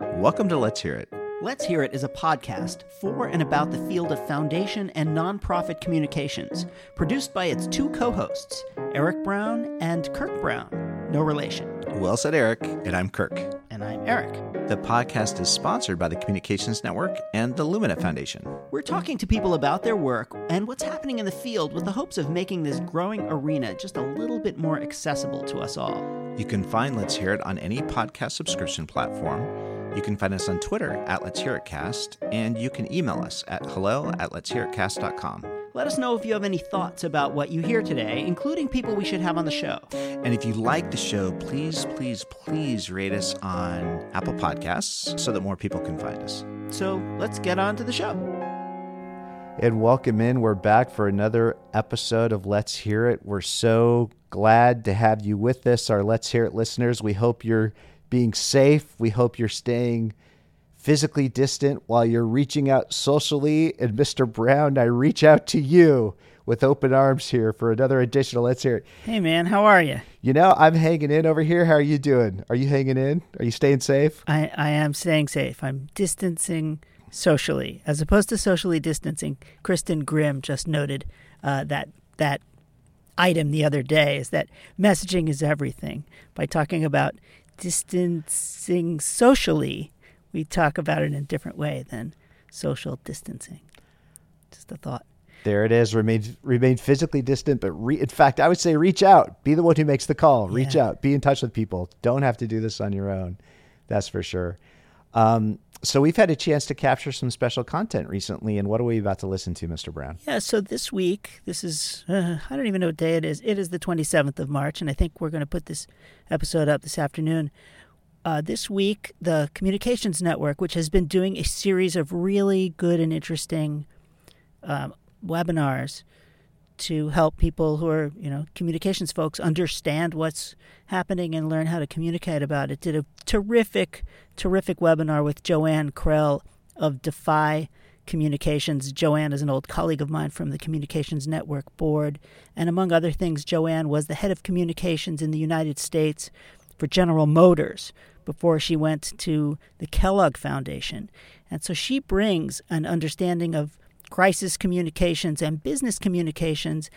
Welcome to Let's Hear It. Let's Hear It is a podcast for and about the field of foundation and nonprofit communications, produced by its two co-hosts, Eric Brown and Kirk Brown. No relation. Well said, Eric. And I'm Kirk. And I'm Eric. The podcast is sponsored by the Communications Network and the Lumina Foundation. We're talking to people about their work and what's happening in the field with the hopes of making this growing arena just a little bit more accessible to us all. You can find Let's Hear It on any podcast subscription platform. You can find us on Twitter at Let's Hear It Cast, and you can email us at hello@letshearitcast.com. Let us know if you have any thoughts about what you hear today, including people we should have on the show. And if you like the show, please, please, please rate us on Apple Podcasts so that more people can find us. So let's get on to the show. And welcome in. We're back for another episode of Let's Hear It. We're so glad to have you with us, our Let's Hear It listeners. We hope you're being safe. We hope you're staying physically distant while you're reaching out socially. And Mr. Brown, I reach out to you with open arms here for another edition of Let's Hear It. Hey, man, how are you? You know, I'm hanging in over here. How are you doing? Are you hanging in? Are you staying safe? I am staying safe. I'm distancing socially. As opposed to socially distancing, Kristen Grimm just noted that item the other day is that messaging is everything. By talking about distancing socially, we talk about it in a different way than social distancing. Just a thought. There it is. Remain physically distant, but in fact, I would say reach out. Be the one who makes the call. Reach out. Be in touch with people. Don't have to do this on your own. That's for sure. So we've had a chance to capture some special content recently, and what are we about to listen to, Mr. Brown? Yeah, so this week, this is, I don't even know what day it is. It is the 27th of March, and I think we're going to put this episode up this afternoon. This week, the Communications Network, which has been doing a series of really good and interesting webinars to help people who are, you know, communications folks understand what's happening and learn how to communicate about it, did a terrific, terrific webinar with Joanne Krell of Defy Communications. Joanne is an old colleague of mine from the Communications Network board. And among other things, Joanne was the head of communications in the United States for General Motors before she went to the Kellogg Foundation. And so she brings an understanding of crisis communications and business communications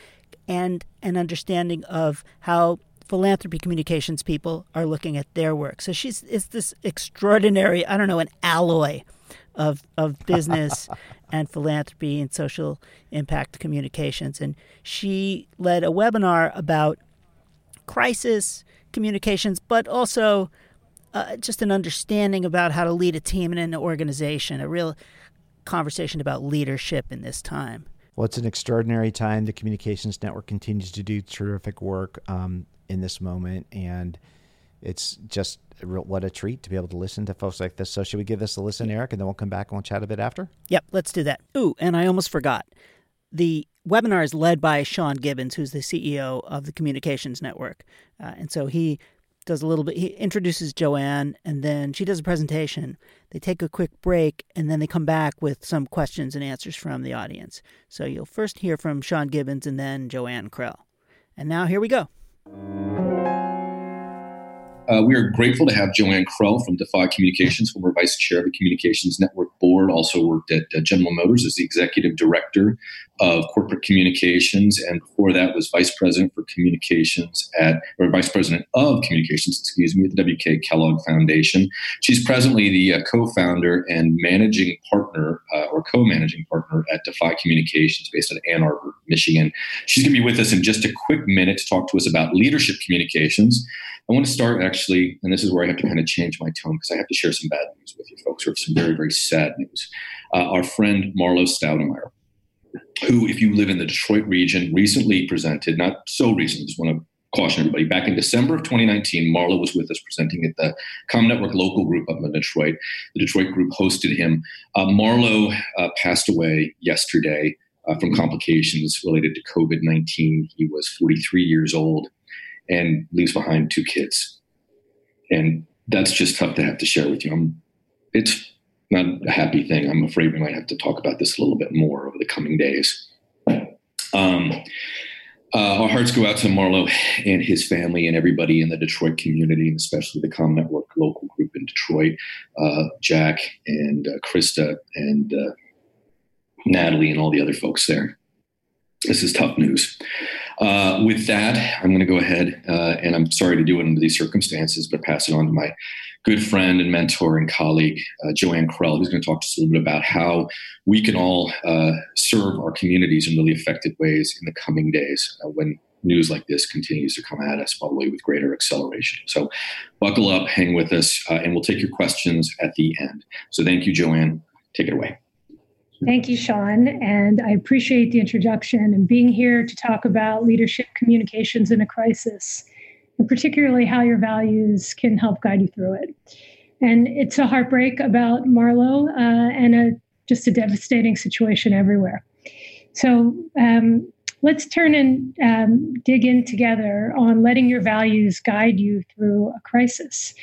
and an understanding of how philanthropy communications people are looking at their work. So it's this extraordinary, I don't know, an alloy of business and philanthropy and social impact communications. And she led a webinar about crisis communications, but also just an understanding about how to lead a team and an organization, a real conversation about leadership in this time. Well, it's an extraordinary time. The Communications Network continues to do terrific work in this moment, and it's just what a treat to be able to listen to folks like this. So should we give this a listen, Eric, and then we'll come back and we'll chat a bit after? Yep, let's do that. Ooh, and I almost forgot. The webinar is led by Sean Gibbons, who's the CEO of the Communications Network. And so he does a little bit, he introduces Joanne, and then she does a presentation. They take a quick break, and then they come back with some questions and answers from the audience. So you'll first hear from Sean Gibbons and then Joanne Krell. And now here we go. We are grateful to have Joanne Krell from Defy Communications, former vice chair of the Communications Network board, also worked at General Motors as the executive director of corporate communications, and before that was vice president of communications, at the W.K. Kellogg Foundation. She's presently the co-founder and managing partner or co-managing partner at Defy Communications based in Ann Arbor, Michigan. She's going to be with us in just a quick minute to talk to us about leadership communications. I want to start actually, and this is where I have to kind of change my tone because I have to share some bad news with you folks, or some very, very sad news. Our friend Marlo Stoudamire, who, if you live in the Detroit region, recently presented, not so recently, just want to caution everybody, back in December of 2019, Marlo was with us presenting at the Com Network local group up in Detroit. The Detroit group hosted him. Marlo passed away yesterday from complications related to COVID-19. He was 43 years old and leaves behind two kids. And that's just tough to have to share with you. It's not a happy thing. I'm afraid we might have to talk about this a little bit more over the coming days. Our hearts go out to Marlo and his family and everybody in the Detroit community, and especially the Calm Network local group in Detroit, Jack and Krista and Natalie and all the other folks there. This is tough news. With that, I'm going to go ahead, and I'm sorry to do it under these circumstances, but pass it on to my good friend and mentor and colleague, Joanne Krell, who's going to talk to us a little bit about how we can all serve our communities in really effective ways in the coming days when news like this continues to come at us, probably with greater acceleration. So buckle up, hang with us, and we'll take your questions at the end. So thank you, Joanne. Take it away. Thank you, Sean, and I appreciate the introduction and being here to talk about leadership communications in a crisis, and particularly how your values can help guide you through it. And it's a heartbreak about Marlo and just a devastating situation everywhere. So let's turn and dig in together on letting your values guide you through a crisis.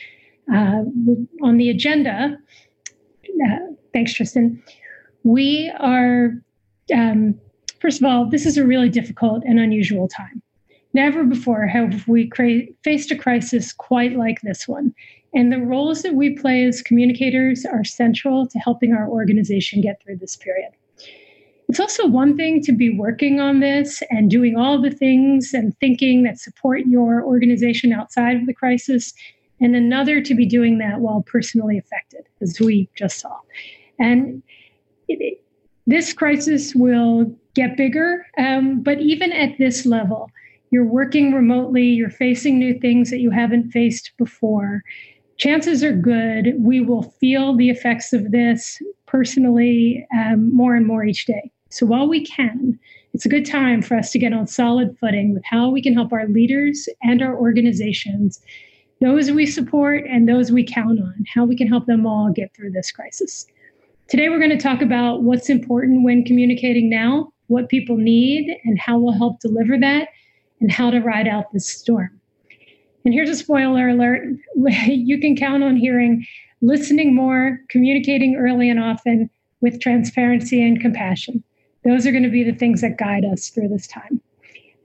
On the agenda, thanks, Tristan. We are, first of all, this is a really difficult and unusual time. Never before have we faced a crisis quite like this one. And the roles that we play as communicators are central to helping our organization get through this period. It's also one thing to be working on this and doing all the things and thinking that support your organization outside of the crisis, and another to be doing that while personally affected, as we just saw. And this crisis will get bigger, but even at this level, you're working remotely, you're facing new things that you haven't faced before. Chances are good we will feel the effects of this personally more and more each day. So while we can, it's a good time for us to get on solid footing with how we can help our leaders and our organizations, those we support and those we count on, how we can help them all get through this crisis. Today, we're going to talk about what's important when communicating now, what people need, and how we'll help deliver that, and how to ride out this storm. And here's a spoiler alert. You can count on hearing listening more, communicating early and often with transparency and compassion. Those are going to be the things that guide us through this time.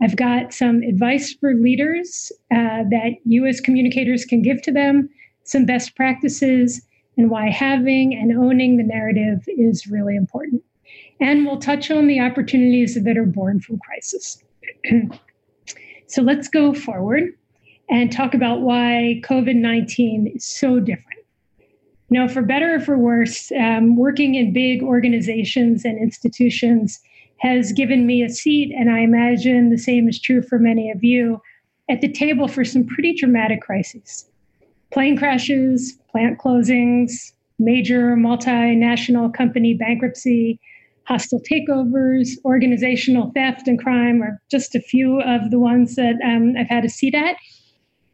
I've got some advice for leaders that you as communicators can give to them, some best practices, and why having and owning the narrative is really important. And we'll touch on the opportunities that are born from crisis. So let's go forward and talk about why COVID-19 is so different. Now, for better or for worse, working in big organizations and institutions has given me a seat, and I imagine the same is true for many of you, at the table for some pretty dramatic crises. Plane crashes, plant closings, major multinational company bankruptcy, hostile takeovers, organizational theft and crime are just a few of the ones that I've had a seat at.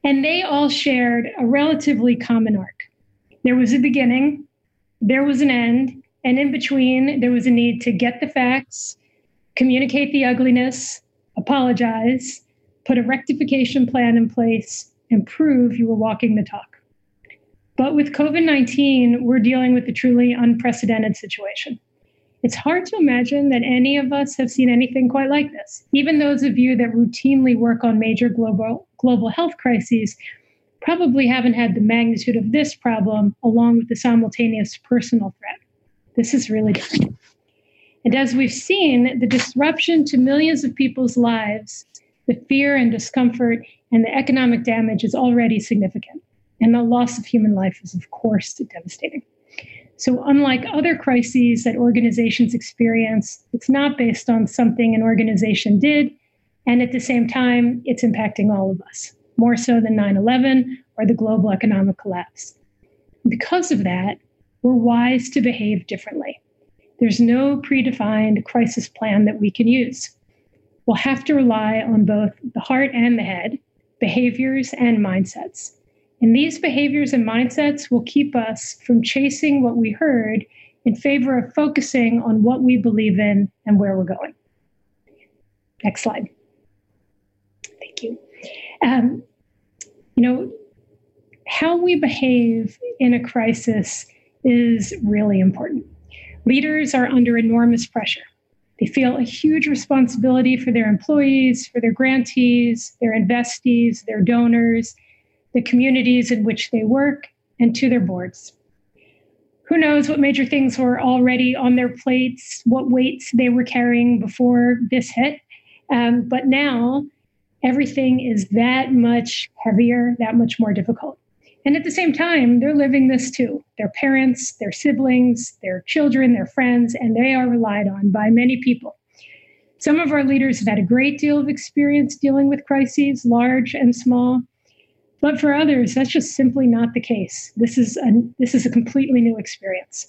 And they all shared a relatively common arc. There was a beginning, there was an end, and in between, there was a need to get the facts, communicate the ugliness, apologize, put a rectification plan in place, and prove you were walking the talk. But with COVID-19, we're dealing with a truly unprecedented situation. It's hard to imagine that any of us have seen anything quite like this. Even those of you that routinely work on major global health crises probably haven't had the magnitude of this problem along with the simultaneous personal threat. This is really different. And as we've seen, the disruption to millions of people's lives, the fear and discomfort, and the economic damage is already significant. And the loss of human life is, of course, devastating. So unlike other crises that organizations experience, it's not based on something an organization did. And at the same time, it's impacting all of us, more so than 9/11 or the global economic collapse. Because of that, we're wise to behave differently. There's no predefined crisis plan that we can use. We'll have to rely on both the heart and the head, behaviors and mindsets. And these behaviors and mindsets will keep us from chasing what we heard in favor of focusing on what we believe in and where we're going. Next slide. Thank you. How we behave in a crisis is really important. Leaders are under enormous pressure. They feel a huge responsibility for their employees, for their grantees, their investees, their donors, the communities in which they work, and to their boards. Who knows what major things were already on their plates, what weights they were carrying before this hit. But now everything is that much heavier, that much more difficult. And at the same time, they're living this too. Their parents, their siblings, their children, their friends, and they are relied on by many people. Some of our leaders have had a great deal of experience dealing with crises, large and small. But for others, that's just simply not the case. This is a completely new experience.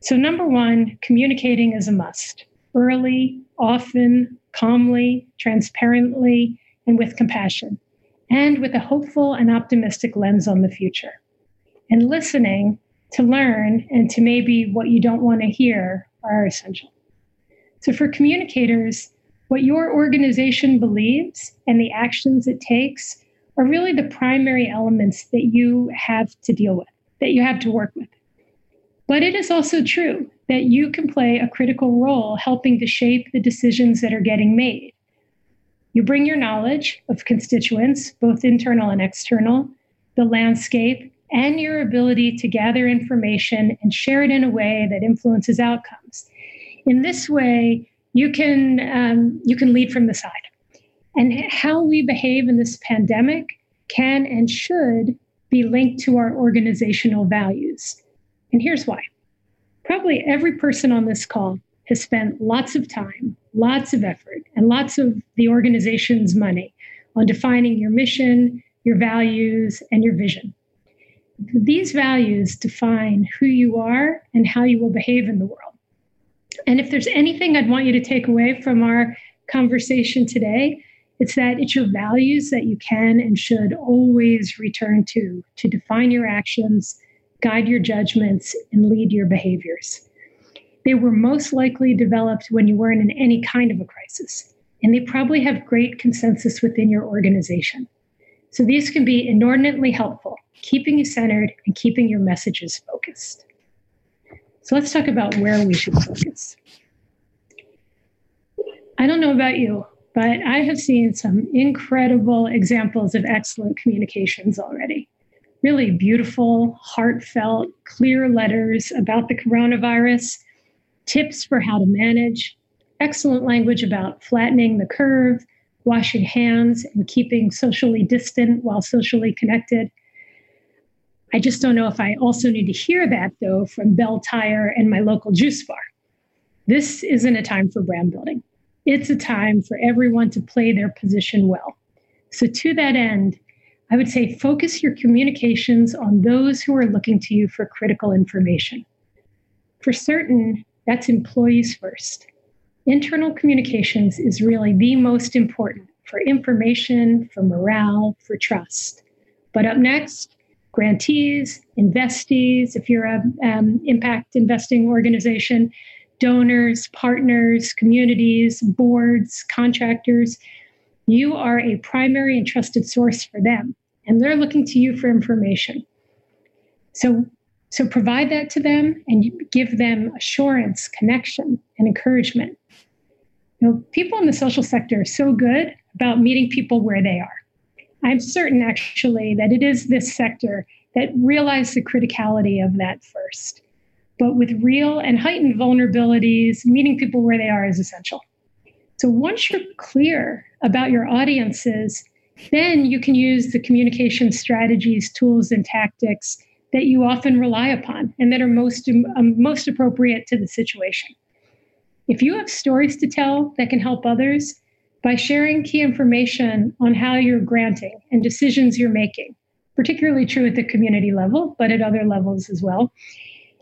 So number one, communicating is a must. Early, often, calmly, transparently, and with compassion, and with a hopeful and optimistic lens on the future. And listening to learn and to maybe what you don't want to hear are essential. So for communicators, what your organization believes and the actions it takes are really the primary elements that you have to deal with, that you have to work with. But it is also true that you can play a critical role helping to shape the decisions that are getting made. You bring your knowledge of constituents, both internal and external, the landscape, and your ability to gather information and share it in a way that influences outcomes. In this way, you can lead from the side. And how we behave in this pandemic can and should be linked to our organizational values. And here's why. Probably every person on this call has spent lots of time, lots of effort, and lots of the organization's money on defining your mission, your values, and your vision. These values define who you are and how you will behave in the world. And if there's anything I'd want you to take away from our conversation today, it's that it's your values that you can and should always return to define your actions, guide your judgments, and lead your behaviors. They were most likely developed when you weren't in any kind of a crisis, and they probably have great consensus within your organization. So these can be inordinately helpful, keeping you centered and keeping your messages focused. So let's talk about where we should focus. I don't know about you, but I have seen some incredible examples of excellent communications already. Really beautiful, heartfelt, clear letters about the coronavirus, tips for how to manage, excellent language about flattening the curve, washing hands, and keeping socially distant while socially connected. I just don't know if I also need to hear that, though, from Bell Tire and my local juice bar. This isn't a time for brand building. It's a time for everyone to play their position well. So to that end, I would say focus your communications on those who are looking to you for critical information. For certain, that's employees first. Internal communications is really the most important for information, for morale, for trust. But up next, grantees, investees, if you're an impact investing organization, donors, partners, communities, boards, contractors, you are a primary and trusted source for them, and they're looking to you for information. So provide that to them and give them assurance, connection, and encouragement. You know, people in the social sector are so good about meeting people where they are. I'm certain, actually, that it is this sector that realized the criticality of that first. But with real and heightened vulnerabilities, meeting people where they are is essential. So once you're clear about your audiences, then you can use the communication strategies, tools, and tactics that you often rely upon and that are most appropriate to the situation. If you have stories to tell that can help others by sharing key information on how you're granting and decisions you're making, particularly true at the community level, but at other levels as well,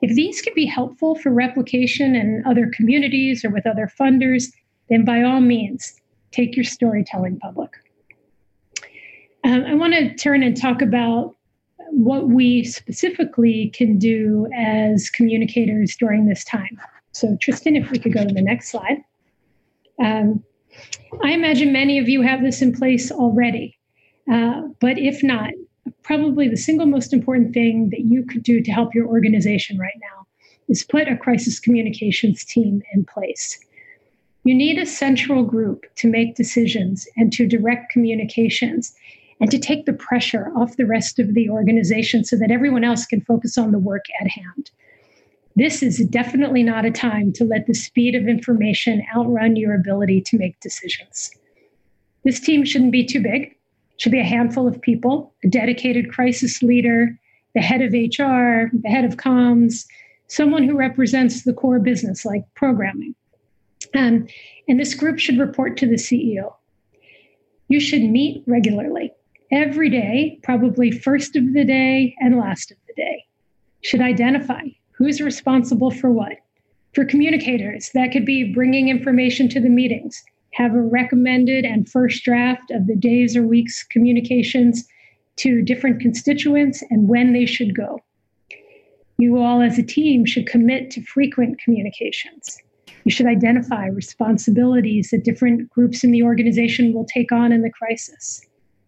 if these can be helpful for replication in other communities or with other funders, then by all means, take your storytelling public. I want to turn and talk about what we specifically can do as communicators during this time. So Tristan, if we could go to the next slide. I imagine many of you have this in place already, but if not, probably the single most important thing that you could do to help your organization right now is put a crisis communications team in place. You need a central group to make decisions and to direct communications and to take the pressure off the rest of the organization so that everyone else can focus on the work at hand. This is definitely not a time to let the speed of information outrun your ability to make decisions. This team shouldn't be too big. It should be a handful of people, a dedicated crisis leader, the head of HR, the head of comms, someone who represents the core business like programming. And this group should report to the CEO. You should meet regularly, every day, probably first of the day and last of the day. You should identify who's responsible for what. For communicators, that could be bringing information to the meetings, have a recommended and first draft of the days or weeks communications to different constituents and when they should go. You all as a team should commit to frequent communications. You should identify responsibilities that different groups in the organization will take on in the crisis.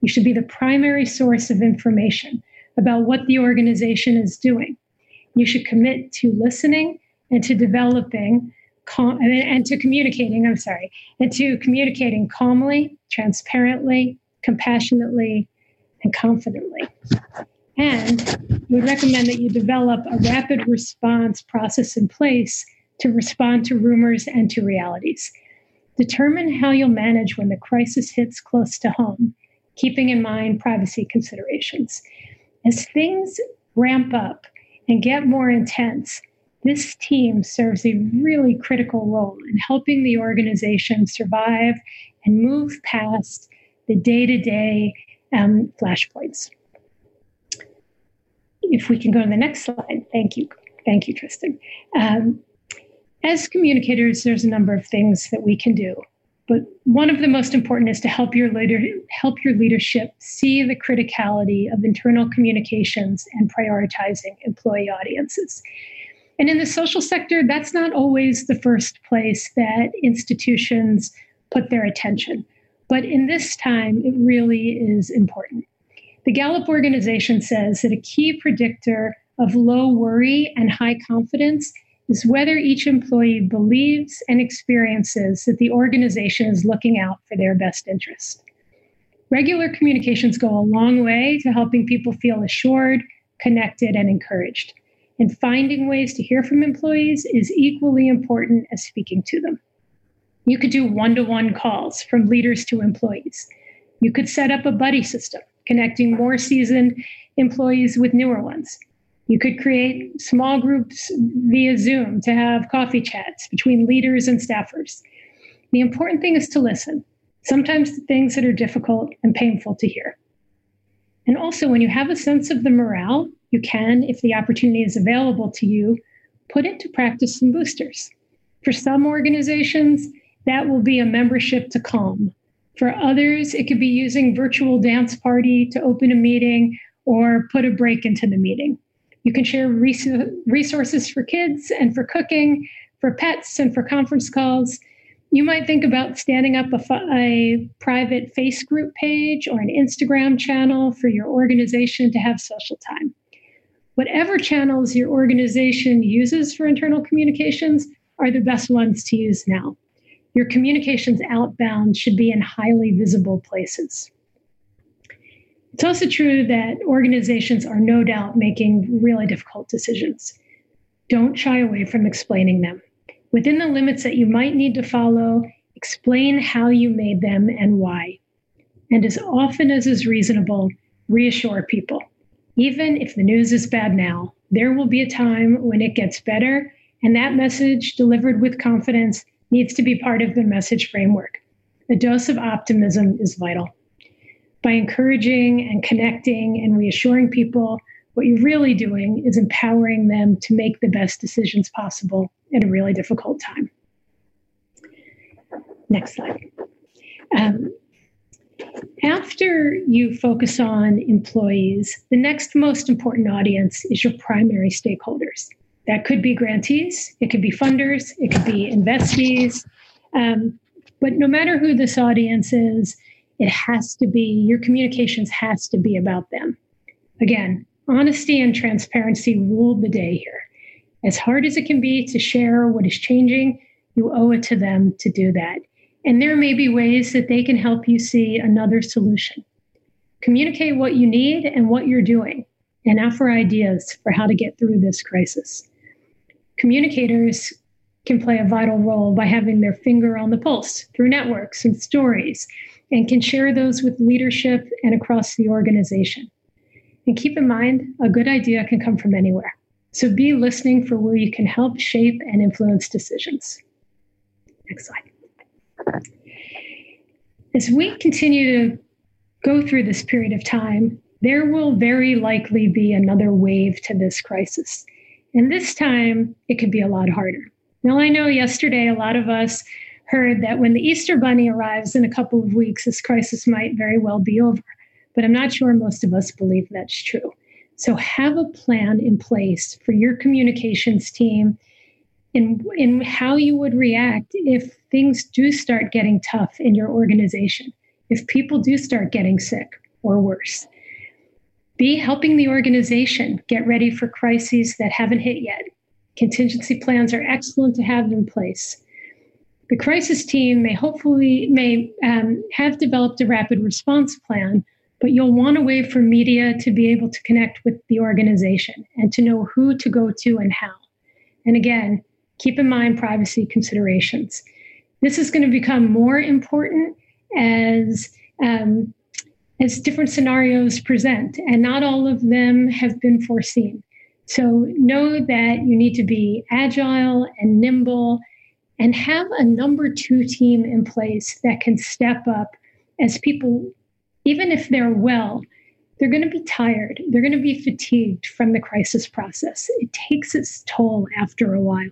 You should be the primary source of information about what the organization is doing. You should commit to listening and to developing communicating calmly, transparently, compassionately, and confidently. And we recommend that you develop a rapid response process in place to respond to rumors and to realities. Determine how you'll manage when the crisis hits close to home, keeping in mind privacy considerations. As things ramp up and get more intense, this team serves a really critical role in helping the organization survive and move past the day-to-day flashpoints. If we can go to the next slide. Thank you, Tristan. As communicators, there's a number of things that we can do, but one of the most important is to help your leadership see the criticality of internal communications and prioritizing employee audiences. And in the social sector, that's not always the first place that institutions put their attention, but in this time, it really is important. The Gallup organization says that a key predictor of low worry and high confidence is whether each employee believes and experiences that the organization is looking out for their best interest. Regular communications go a long way to helping people feel assured, connected, and encouraged. And finding ways to hear from employees is equally important as speaking to them. You could do one-to-one calls from leaders to employees. You could set up a buddy system, connecting more seasoned employees with newer ones. You could create small groups via Zoom to have coffee chats between leaders and staffers. The important thing is to listen, sometimes to things that are difficult and painful to hear. And also, when you have a sense of the morale, you can, if the opportunity is available to you, put into practice some boosters. For some organizations, that will be a membership to Calm. For others, it could be using virtual dance party to open a meeting or put a break into the meeting. You can share resources for kids and for cooking, for pets and for conference calls. You might think about standing up a private Facebook group page or an Instagram channel for your organization to have social time. Whatever channels your organization uses for internal communications are the best ones to use now. Your communications outbound should be in highly visible places. It's also true that organizations are no doubt making really difficult decisions. Don't shy away from explaining them. Within the limits that you might need to follow, explain how you made them and why. And as often as is reasonable, reassure people. Even if the news is bad now, there will be a time when it gets better, and that message delivered with confidence needs to be part of the message framework. A dose of optimism is vital. By encouraging and connecting and reassuring people, what you're really doing is empowering them to make the best decisions possible at a really difficult time. Next slide. After you focus on employees, the next most important audience is your primary stakeholders. That could be grantees, it could be funders, it could be investees. But no matter who this audience is, it has to be, your communications has to be about them. Again, honesty and transparency rule the day here. As hard as it can be to share what is changing, You owe it to them to do that. And there may be ways that they can help you see another solution. Communicate what you need and what you're doing, and offer ideas for how to get through this crisis. Communicators can play a vital role by having their finger on the pulse through networks and stories, and can share those with leadership and across the organization. And keep in mind, a good idea can come from anywhere. So be listening for where you can help shape and influence decisions. Next slide. As we continue to go through this period of time, there will very likely be another wave to this crisis. And this time, it could be a lot harder. Now, I know yesterday, a lot of us heard that when the Easter Bunny arrives in a couple of weeks, this crisis might very well be over. But I'm not sure most of us believe that's true. So have a plan in place for your communications team in how you would react if things do start getting tough in your organization, if people do start getting sick or worse. Be helping the organization get ready for crises that haven't hit yet. Contingency plans are excellent to have in place. The crisis team may have developed a rapid response plan, but you'll want a way for media to be able to connect with the organization and to know who to go to and how. And again, keep in mind privacy considerations. This is going to become more important as different scenarios present, and not all of them have been foreseen. So know that you need to be agile and nimble, and have a number two team in place that can step up as people, even if they're well, they're going to be tired. They're going to be fatigued from the crisis process. It takes its toll after a while.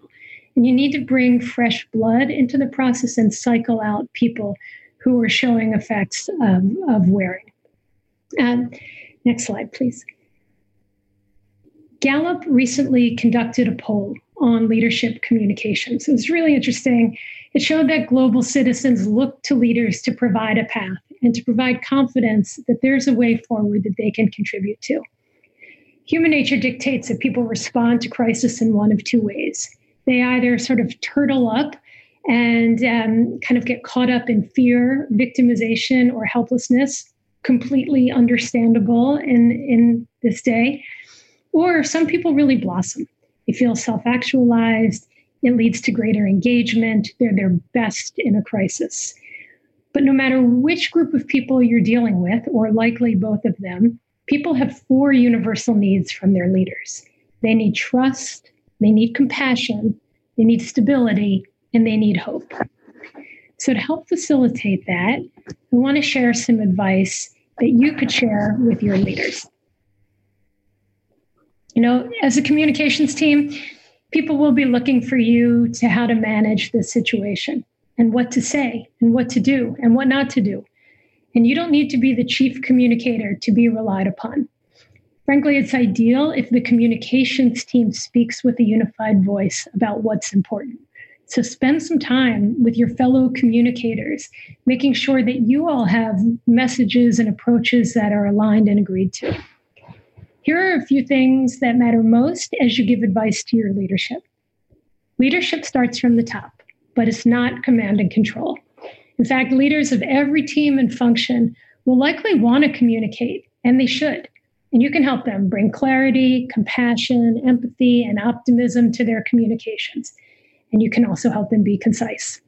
And you need to bring fresh blood into the process and cycle out people who are showing effects of wearing. Next slide, please. Gallup recently conducted a poll on leadership communications. It was really interesting. It showed that global citizens look to leaders to provide a path and to provide confidence that there's a way forward that they can contribute to. Human nature dictates that people respond to crisis in one of two ways. They either sort of turtle up and kind of get caught up in fear, victimization, or helplessness, completely understandable in this day, or some people really blossom. They feel self-actualized. It leads to greater engagement. They're their best in a crisis. But no matter which group of people you're dealing with, or likely both of them, people have four universal needs from their leaders. They need trust, they need compassion, they need stability, and they need hope. So to help facilitate that, I want to share some advice that you could share with your leaders. You know, as a communications team, people will be looking for you to how to manage this situation, and what to say, and what to do, and what not to do. And you don't need to be the chief communicator to be relied upon. Frankly, it's ideal if the communications team speaks with a unified voice about what's important. So spend some time with your fellow communicators, making sure that you all have messages and approaches that are aligned and agreed to. Here are a few things that matter most as you give advice to your leadership. Leadership starts from the top, but it's not command and control. In fact, leaders of every team and function will likely want to communicate, and they should. And you can help them bring clarity, compassion, empathy, and optimism to their communications. And you can also help them be concise.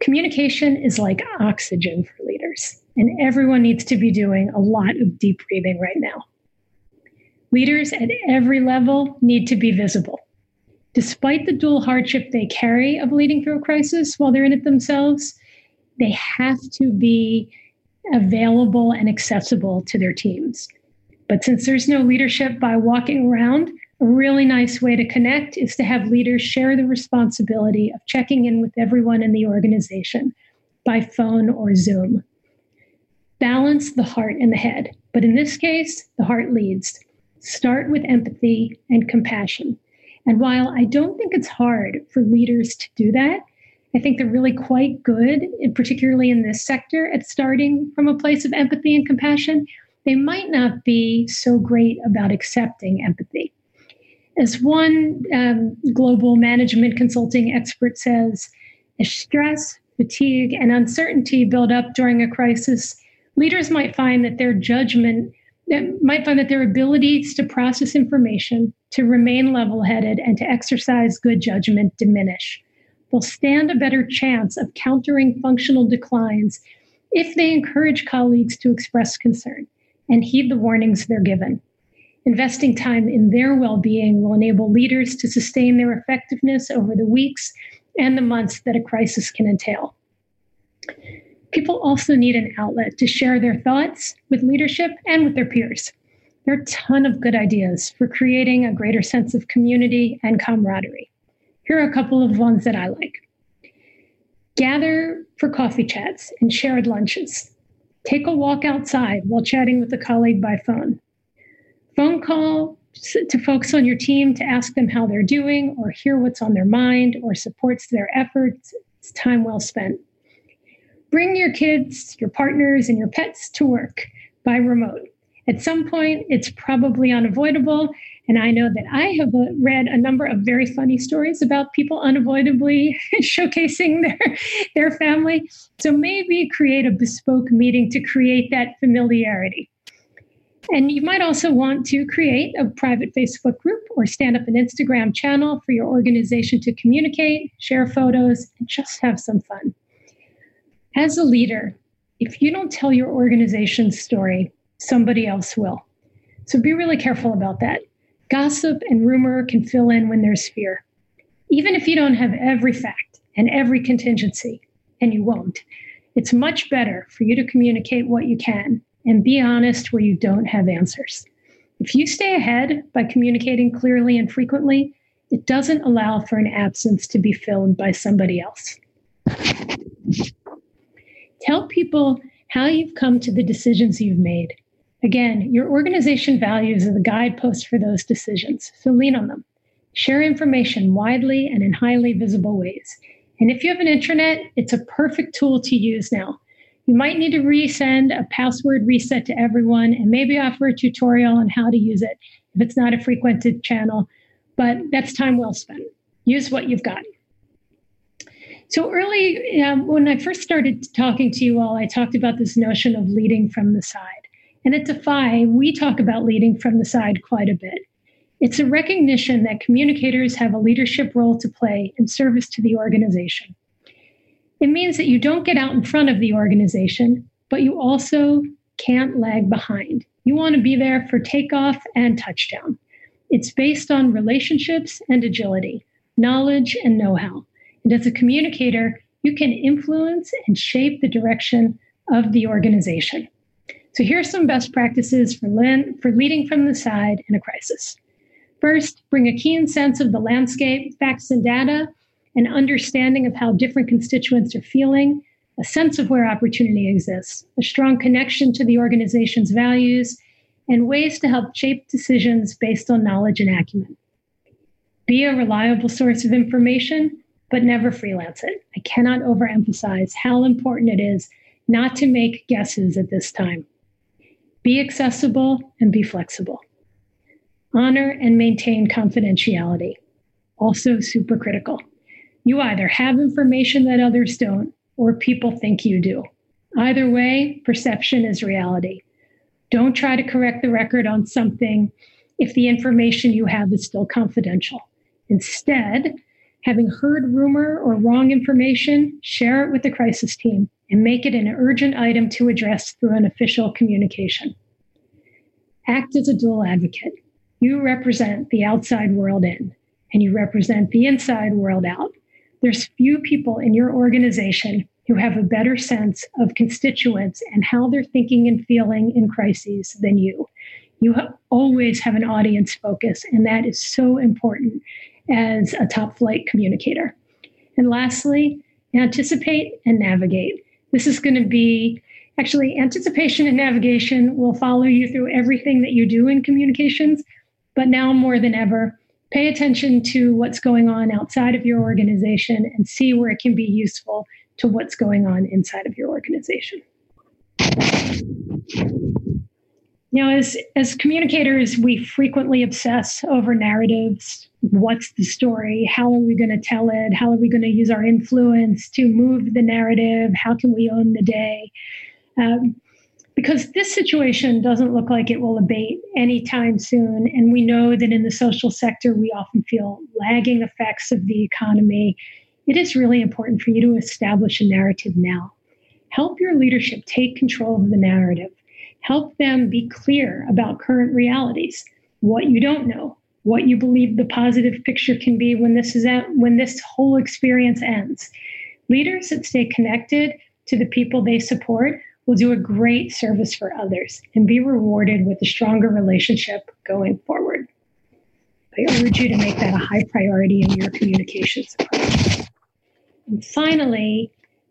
Communication is like oxygen for leaders, and everyone needs to be doing a lot of deep breathing right now. Leaders at every level need to be visible. Despite the dual hardship they carry of leading through a crisis while they're in it themselves, they have to be available and accessible to their teams. But since there's no leadership by walking around, a really nice way to connect is to have leaders share the responsibility of checking in with everyone in the organization by phone or Zoom. Balance the heart and the head, but in this case, the heart leads. Start with empathy and compassion. And while I don't think it's hard for leaders to do that, I think they're really quite good, particularly in this sector, at starting from a place of empathy and compassion. They might not be so great about accepting empathy. As one global management consulting expert says, as stress, fatigue, and uncertainty build up during a crisis, leaders might find that their judgment, might find that their abilities to process information, to remain level-headed, and to exercise good judgment diminish. They'll stand a better chance of countering functional declines if they encourage colleagues to express concern and heed the warnings they're given. Investing time in their well-being will enable leaders to sustain their effectiveness over the weeks and the months that a crisis can entail. People also need an outlet to share their thoughts with leadership and with their peers. There are a ton of good ideas for creating a greater sense of community and camaraderie. Here are a couple of ones that I like. Gather for coffee chats and shared lunches. Take a walk outside while chatting with a colleague by phone. Phone call to folks on your team to ask them how they're doing or hear what's on their mind or supports their efforts. It's time well spent. Bring your kids, your partners, and your pets to work by remote. At some point, it's probably unavoidable. And I know that I have read a number of very funny stories about people unavoidably showcasing their family. So maybe create a bespoke meeting to create that familiarity. And you might also want to create a private Facebook group or stand up an Instagram channel for your organization to communicate, share photos, and just have some fun. As a leader, if you don't tell your organization's story, somebody else will. So be really careful about that. Gossip and rumor can fill in when there's fear. Even if you don't have every fact and every contingency, and you won't, it's much better for you to communicate what you can and be honest where you don't have answers. If you stay ahead by communicating clearly and frequently, it doesn't allow for an absence to be filled by somebody else. Tell people how you've come to the decisions you've made. Again, your organization values are the guideposts for those decisions, so lean on them. Share information widely and in highly visible ways. And if you have an intranet, it's a perfect tool to use now. You might need to resend a password reset to everyone and maybe offer a tutorial on how to use it if it's not a frequented channel, but that's time well spent. Use what you've got. So early, when I first started talking to you all, I talked about this notion of leading from the side. And at Defy, we talk about leading from the side quite a bit. It's a recognition that communicators have a leadership role to play in service to the organization. It means that you don't get out in front of the organization, but you also can't lag behind. You want to be there for takeoff and touchdown. It's based on relationships and agility, knowledge and know-how. And as a communicator, you can influence and shape the direction of the organization. So here are some best practices for leading from the side in a crisis. First, bring a keen sense of the landscape, facts and data, an understanding of how different constituents are feeling, a sense of where opportunity exists, a strong connection to the organization's values, and ways to help shape decisions based on knowledge and acumen. Be a reliable source of information, but never freelance it. I cannot overemphasize how important it is not to make guesses at this time. Be accessible and be flexible. Honor and maintain confidentiality, also super critical. You either have information that others don't, or people think you do. Either way, perception is reality. Don't try to correct the record on something if the information you have is still confidential. Instead, having heard rumor or wrong information, share it with the crisis team and make it an urgent item to address through an official communication. Act as a dual advocate. You represent the outside world in, and you represent the inside world out. There's few people in your organization who have a better sense of constituents and how they're thinking and feeling in crises than you. You always have an audience focus, and that is so important as a top flight communicator. And lastly, anticipate and navigate. This is going to be, actually, anticipation and navigation will follow you through everything that you do in communications, but now more than ever, pay attention to what's going on outside of your organization and see where it can be useful to what's going on inside of your organization. You know, as communicators, we frequently obsess over narratives. What's the story? How are we going to tell it? How are we going to use our influence to move the narrative? How can we own the day? Because this situation doesn't look like it will abate anytime soon. And we know that in the social sector, we often feel lagging effects of the economy. It is really important for you to establish a narrative now. Help your leadership take control of the narrative. Help them be clear about current realities, what you don't know, what you believe the positive picture can be when this whole experience ends. Leaders that stay connected to the people they support will do a great service for others and be rewarded with a stronger relationship going forward. I urge you to make that a high priority in your communications approach. And finally,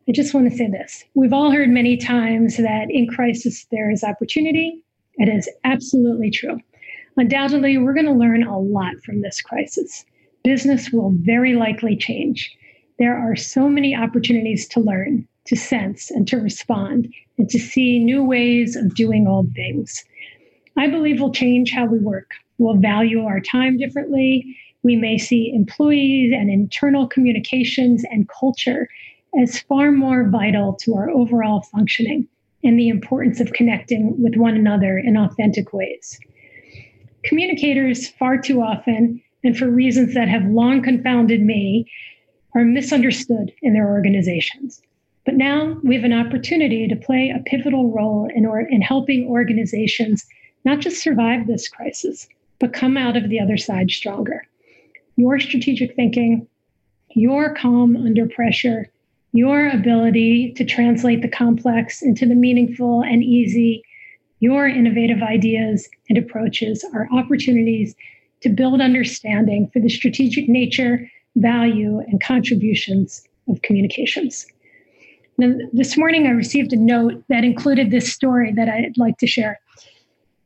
I just want to say this. We've all heard many times that in crisis, there is opportunity. It is absolutely true. Undoubtedly, we're going to learn a lot from this crisis. Business will very likely change. There are so many opportunities to learn, to sense, and to respond, and to see new ways of doing old things. I believe we'll change how we work. We'll value our time differently. We may see employees and internal communications and culture as far more vital to our overall functioning and the importance of connecting with one another in authentic ways. Communicators far too often, and for reasons that have long confounded me, are misunderstood in their organizations. But now we have an opportunity to play a pivotal role in helping organizations not just survive this crisis, but come out of the other side stronger. Your strategic thinking, your calm under pressure, your ability to translate the complex into the meaningful and easy, your innovative ideas and approaches are opportunities to build understanding for the strategic nature, value, and contributions of communications. Now, this morning, I received a note that included this story that I'd like to share.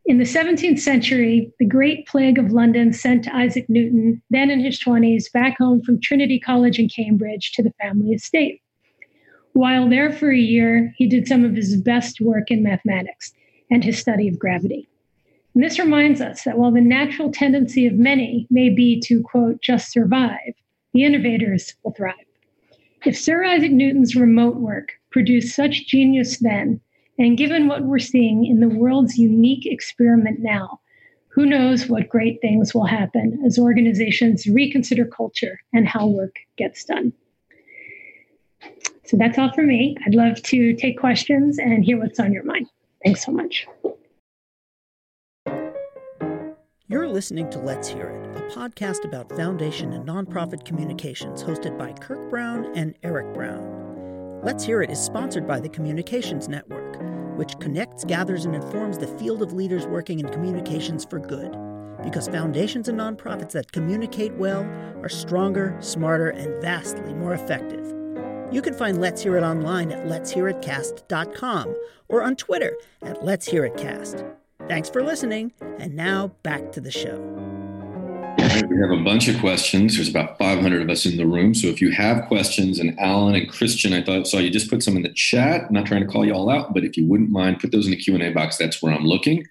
In the 17th century, the Great Plague of London sent Isaac Newton, then in his 20s, back home from Trinity College in Cambridge to the family estate. While there for a year, he did some of his best work in mathematics and his study of gravity. And this reminds us that while the natural tendency of many may be to, quote, just survive, the innovators will thrive. If Sir Isaac Newton's remote work produced such genius then, and given what we're seeing in the world's unique experiment now, who knows what great things will happen as organizations reconsider culture and how work gets done. So that's all for me. I'd love to take questions and hear what's on your mind. Thanks so much. You're listening to Let's Hear It, a podcast about foundation and nonprofit communications hosted by Kirk Brown and Eric Brown. Let's Hear It is sponsored by the Communications Network, which connects, gathers, and informs the field of leaders working in communications for good. Because foundations and nonprofits that communicate well are stronger, smarter, and vastly more effective. You can find Let's Hear It online at letshearitcast.com or on Twitter at Let's Hear It Cast. Thanks for listening, and now back to the show. We have a bunch of questions. There's about 500 of us in the room, so if you have questions, and Alan and Christian, I saw you just put some in the chat. I'm not trying to call you all out, but if you wouldn't mind, put those in the Q&A box. That's where I'm looking.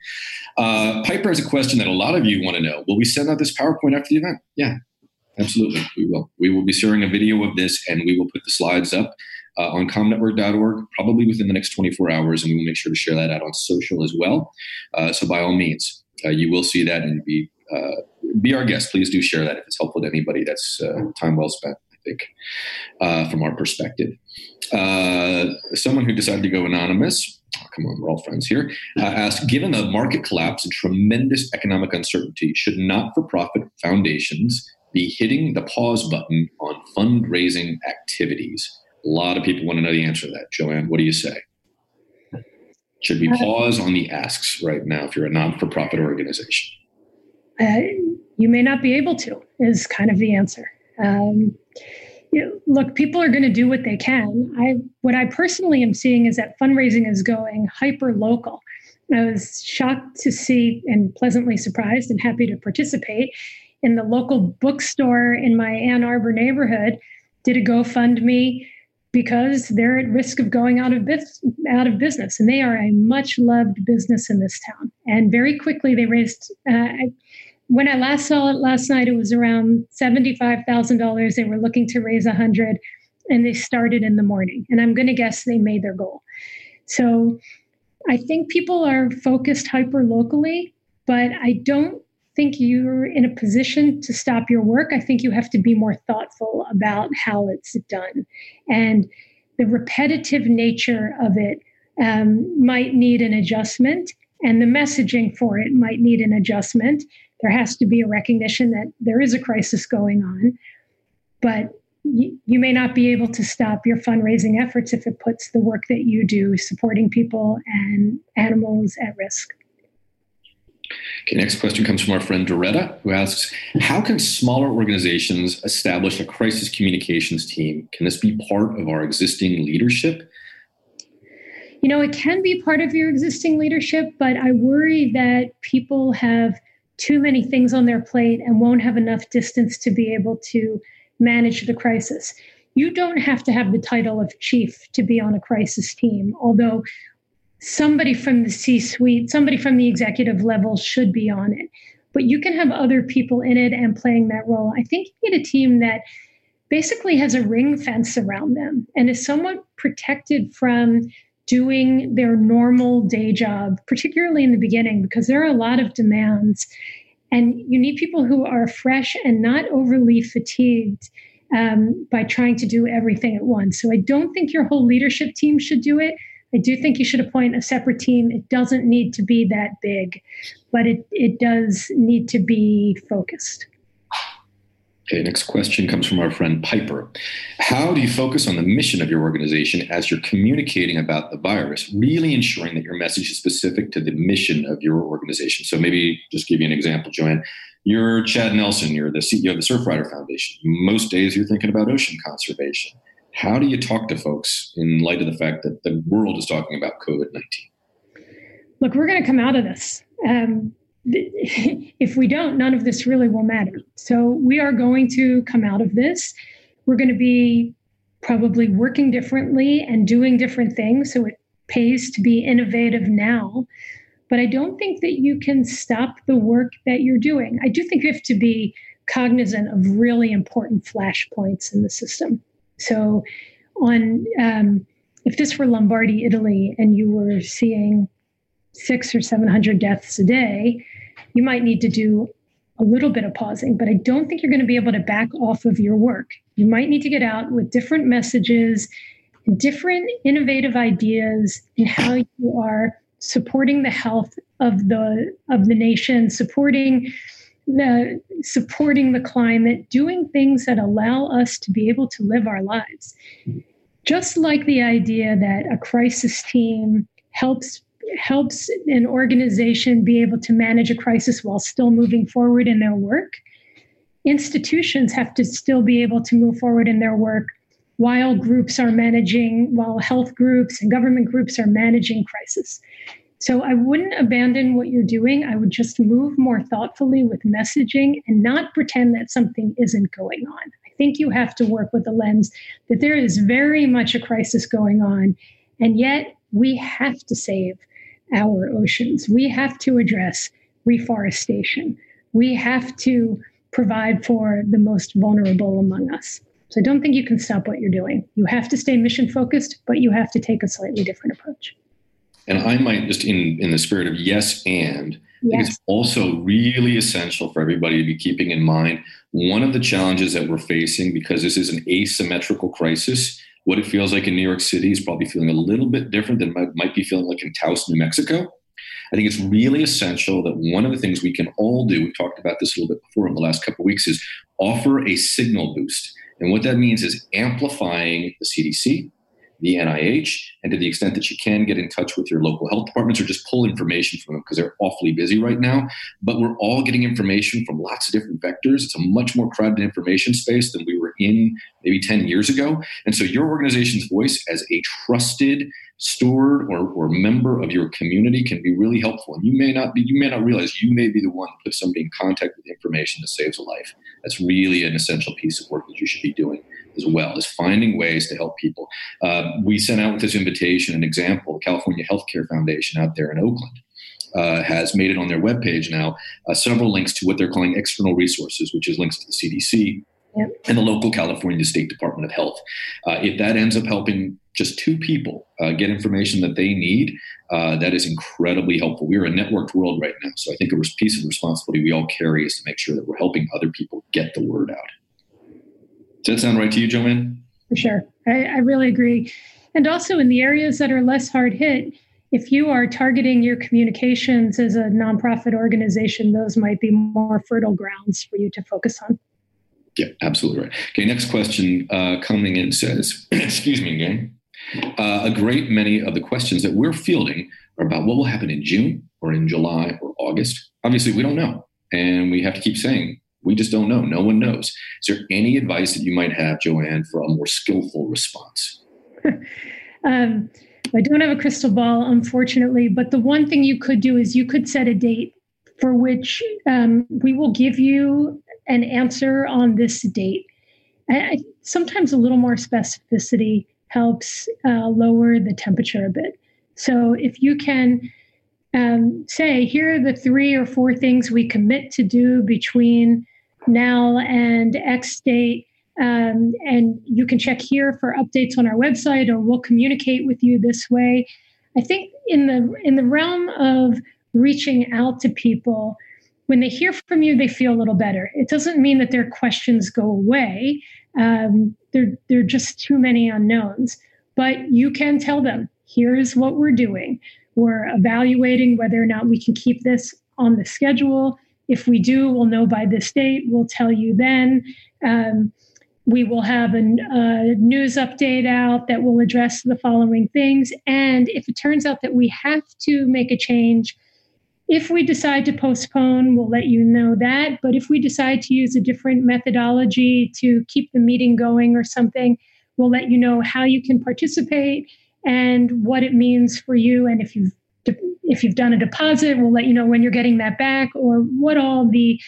Piper has a question that a lot of you want to know. Will we send out this PowerPoint after the event? Yeah. Absolutely, we will. We will be sharing a video of this, and we will put the slides up on comnetwork.org probably within the next 24 hours, and we will make sure to share that out on social as well. So by all means, you will see that and be our guest. Please do share that if it's helpful to anybody. That's time well spent, I think, from our perspective. Someone who decided to go anonymous, come on, we're all friends here, asked, given the market collapse and tremendous economic uncertainty, should not-for-profit foundations be hitting the pause button on fundraising activities? A lot of people want to know the answer to that. Joanne, what do you say? Should we pause on the asks right now if you're a non-for-profit organization? You may not be able to, is kind of the answer. Look, people are going to do what they can. What I personally am seeing is that fundraising is going hyper-local. I was shocked to see and pleasantly surprised and happy to participate in the local bookstore in my Ann Arbor neighborhood, did a GoFundMe because they're at risk of going out of business. And they are a much loved business in this town. And very quickly they raised, when I last saw it last night, it was around $75,000. They were looking to raise 100, and they started in the morning. And I'm going to guess they made their goal. So I think people are focused hyper locally, but I don't think you're in a position to stop your work. I think you have to be more thoughtful about how it's done. And the repetitive nature of it might need an adjustment, and the messaging for it might need an adjustment. There has to be a recognition that there is a crisis going on, but you may not be able to stop your fundraising efforts if it puts the work that you do supporting people and animals at risk. Okay, next question comes from our friend Doretta, who asks, how can smaller organizations establish a crisis communications team? Can this be part of our existing leadership? You know, it can be part of your existing leadership, but I worry that people have too many things on their plate and won't have enough distance to be able to manage the crisis. You don't have to have the title of chief to be on a crisis team, although somebody from the C-suite, somebody from the executive level should be on it. But you can have other people in it and playing that role. I think you need a team that basically has a ring fence around them and is somewhat protected from doing their normal day job, particularly in the beginning, because there are a lot of demands. And you need people who are fresh and not overly fatigued by trying to do everything at once. So I don't think your whole leadership team should do it. I do think you should appoint a separate team. It doesn't need to be that big, but it does need to be focused. Okay, next question comes from our friend Piper. How do you focus on the mission of your organization as you're communicating about the virus, really ensuring that your message is specific to the mission of your organization? So maybe just give you an example, Joanne. You're Chad Nelson. You're the CEO of the Surfrider Foundation. Most days you're thinking about ocean conservation. How do you talk to folks in light of the fact that the world is talking about COVID-19? Look, we're going to come out of this. If we don't, none of this really will matter. So we are going to come out of this. We're going to be probably working differently and doing different things. So it pays to be innovative now. But I don't think that you can stop the work that you're doing. I do think you have to be cognizant of really important flashpoints in the system. So on if this were Lombardy, Italy, and you were seeing 600 or 700 deaths a day, you might need to do a little bit of pausing, but I don't think you're going to be able to back off of your work. You might need to get out with different messages, different innovative ideas in how you are supporting the health of the nation, supporting the climate, doing things that allow us to be able to live our lives. Just like the idea that a crisis team helps an organization be able to manage a crisis while still moving forward in their work, institutions have to still be able to move forward in their work while health groups and government groups are managing crisis. So I wouldn't abandon what you're doing. I would just move more thoughtfully with messaging and not pretend that something isn't going on. I think you have to work with the lens that there is very much a crisis going on, and yet we have to save our oceans. We have to address reforestation. We have to provide for the most vulnerable among us. So I don't think you can stop what you're doing. You have to stay mission focused, but you have to take a slightly different approach. And I might just, in the spirit of yes and, I think it's also really essential for everybody to be keeping in mind one of the challenges that we're facing, because this is an asymmetrical crisis. What it feels like in New York City is probably feeling a little bit different than might be feeling like in Taos, New Mexico. I think it's really essential that one of the things we can all do, we've talked about this a little bit before in the last couple of weeks, is offer a signal boost. And what that means is amplifying the CDC, the NIH, and to the extent that you can, get in touch with your local health departments or just pull information from them, because they're awfully busy right now. But we're all getting information from lots of different vectors. It's a much more crowded information space than we were in maybe 10 years ago. And so your organization's voice as a trusted steward or member of your community can be really helpful. And you may not realize you may be the one that puts somebody in contact with information that saves a life. That's really an essential piece of work that you should be doing as well, is finding ways to help people. We sent out with this invitation an example. California Healthcare Foundation out there in Oakland has made it on their webpage now, several links to what they're calling external resources, which is links to the CDC and the local California State Department of Health. If that ends up helping just two people get information that they need, that is incredibly helpful. We're a networked world right now, so I think a piece of responsibility we all carry is to make sure that we're helping other people get the word out. Does that sound right to you, Joanne? For sure. I really agree. And also in the areas that are less hard hit, if you are targeting your communications as a nonprofit organization, those might be more fertile grounds for you to focus on. Yeah, absolutely right. Okay, next question coming in says, excuse me again, a great many of the questions that we're fielding are about what will happen in June or in July or August. Obviously, we don't know, and we have to keep saying we just don't know. No one knows. Is there any advice that you might have, Joanne, for a more skillful response? I don't have a crystal ball, unfortunately, but the one thing you could do is you could set a date for which we will give you an answer on this date. Sometimes a little more specificity helps lower the temperature a bit. So if you can say, here are the 3 or 4 things we commit to do between now and X date, and you can check here for updates on our website, or we'll communicate with you this way. I think in the realm of reaching out to people, when they hear from you, they feel a little better. It doesn't mean that their questions go away. There are just too many unknowns. But you can tell them, here's what we're doing. We're evaluating whether or not we can keep this on the schedule. If we do, we'll know by this date. We'll tell you then. We will have a news update out that will address the following things. And if it turns out that we have to make a change, if we decide to postpone, we'll let you know that. But if we decide to use a different methodology to keep the meeting going or something, we'll let you know how you can participate and what it means for you. And if you've done a deposit, we'll let you know when you're getting that back or what all the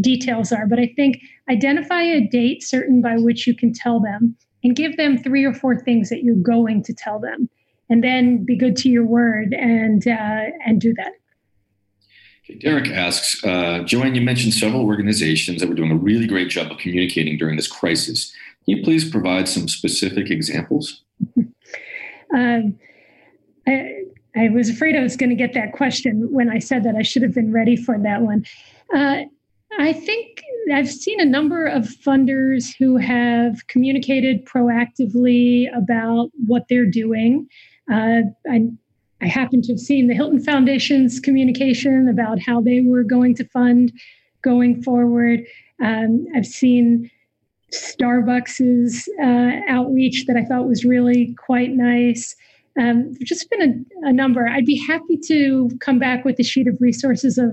details are. But I think identify a date certain by which you can tell them, and give them 3 or 4 things that you're going to tell them, and then be good to your word and do that. Okay, Derek asks, Joanne, you mentioned several organizations that were doing a really great job of communicating during this crisis. Can you please provide some specific examples? I was afraid I was going to get that question when I said that. I should have been ready for that one. I think I've seen a number of funders who have communicated proactively about what they're doing. I happen to have seen the Hilton Foundation's communication about how they were going to fund going forward. I've seen Starbucks's outreach that I thought was really quite nice. There's just been a number. I'd be happy to come back with a sheet of resources of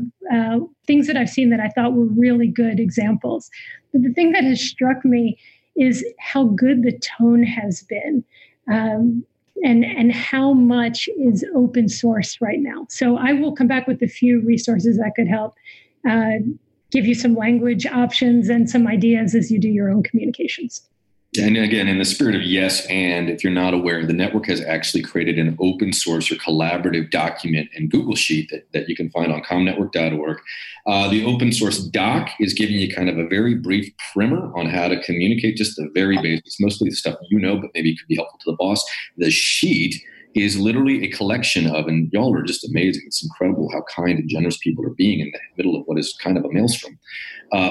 things that I've seen that I thought were really good examples. But the thing that has struck me is how good the tone has been, and how much is open source right now. So I will come back with a few resources that could help give you some language options and some ideas as you do your own communications. And again, in the spirit of yes, and if you're not aware, the network has actually created an open source or collaborative document and Google Sheet that you can find on comnetwork.org. The open source doc is giving you kind of a very brief primer on how to communicate, just the very basics, mostly the stuff you know, but maybe it could be helpful to the boss. The sheet is literally a collection of, and y'all are just amazing. It's incredible how kind and generous people are being in the middle of what is kind of a maelstrom.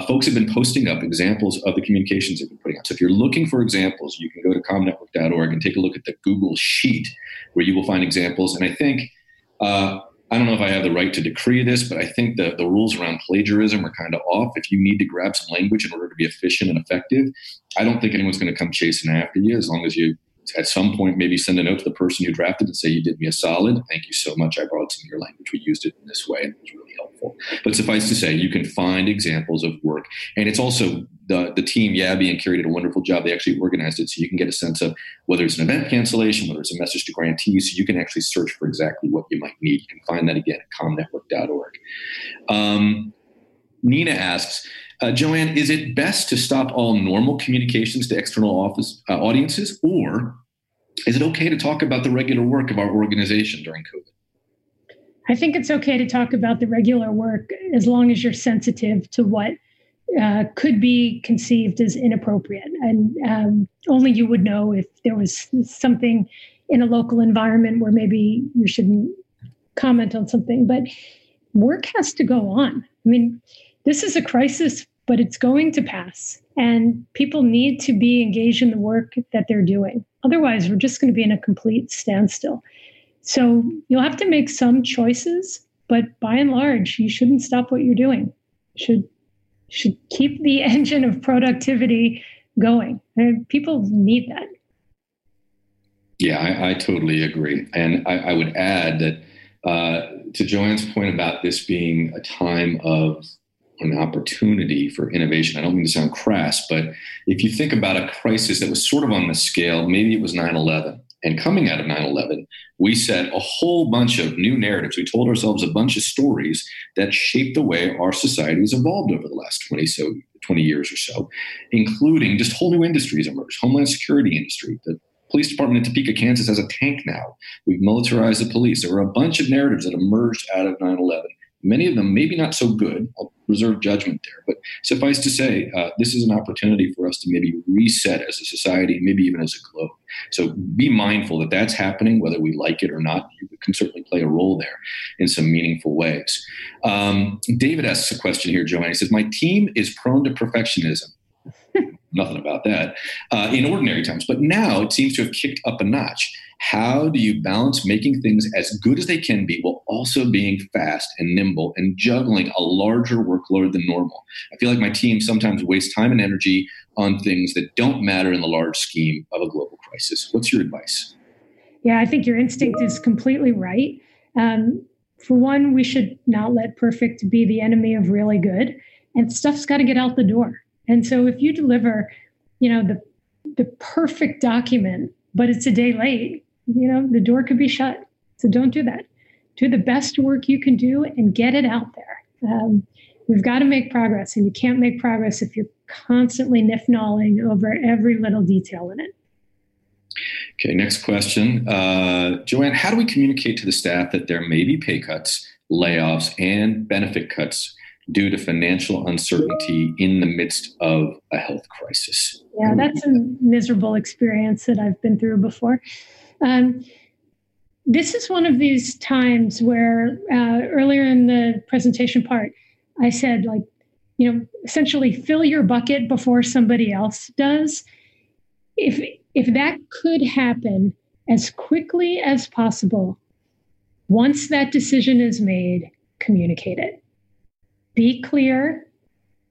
Folks have been posting up examples of the communications they've been putting out. So if you're looking for examples, you can go to comnetwork.org and take a look at the Google Sheet, where you will find examples. And I think, I don't know if I have the right to decree this, but I think the rules around plagiarism are kind of off. If you need to grab some language in order to be efficient and effective, I don't think anyone's going to come chasing after you, as long as you at some point maybe send a note to the person who drafted and say, you did me a solid. Thank you so much. I borrowed some of your language. We used it in this way, and it was really helpful. But suffice to say, you can find examples of work. And it's also the team, Yabby and Carrie, did a wonderful job. They actually organized it so you can get a sense of whether it's an event cancellation, whether it's a message to grantees. So you can actually search for exactly what you might need. You can find that again at comnetwork.org. Nina asks, Joanne, is it best to stop all normal communications to external audiences, or is it okay to talk about the regular work of our organization during COVID? I think it's okay to talk about the regular work as long as you're sensitive to what could be conceived as inappropriate. And only you would know if there was something in a local environment where maybe you shouldn't comment on something. But work has to go on. I mean, this is a crisis, but it's going to pass. And people need to be engaged in the work that they're doing. Otherwise, we're just going to be in a complete standstill. So you'll have to make some choices, but by and large, you shouldn't stop what you're doing. You should keep the engine of productivity going. And people need that. Yeah, I totally agree. And I would add that to Joanne's point about this being a time of an opportunity for innovation. I don't mean to sound crass, but if you think about a crisis that was sort of on the scale, maybe it was 9/11. And coming out of 9/11, we set a whole bunch of new narratives. We told ourselves a bunch of stories that shaped the way our society has evolved over the last 20 years or so, including just whole new industries emerged. Homeland security industry, the police department in Topeka, Kansas has a tank now. We've militarized the police. There were a bunch of narratives that emerged out of 9/11. Many of them maybe not so good. I'll reserve judgment there. But suffice to say, this is an opportunity for us to maybe reset as a society, maybe even as a globe. So be mindful that that's happening, whether we like it or not. You can certainly play a role there in some meaningful ways. David asks a question here, Joanne. He says, my team is prone to perfectionism. Nothing about that in ordinary times. But now it seems to have kicked up a notch. How do you balance making things as good as they can be while also being fast and nimble and juggling a larger workload than normal? I feel like my team sometimes wastes time and energy on things that don't matter in the large scheme of a global crisis. What's your advice? Yeah, I think your instinct is completely right. For one, we should not let perfect be the enemy of really good. And stuff's got to get out the door. And so if you deliver, the perfect document, but it's a day late, the door could be shut. So don't do that. Do the best work you can do and get it out there. We've got to make progress, and you can't make progress if you're constantly nip-gnawing over every little detail in it. Okay, next question. Joanne, how do we communicate to the staff that there may be pay cuts, layoffs, and benefit cuts due to financial uncertainty in the midst of a health crisis? Yeah, that's a miserable experience that I've been through before. This is one of these times where earlier in the presentation part, I said, essentially fill your bucket before somebody else does. If that could happen as quickly as possible, once that decision is made, communicate it. Be clear,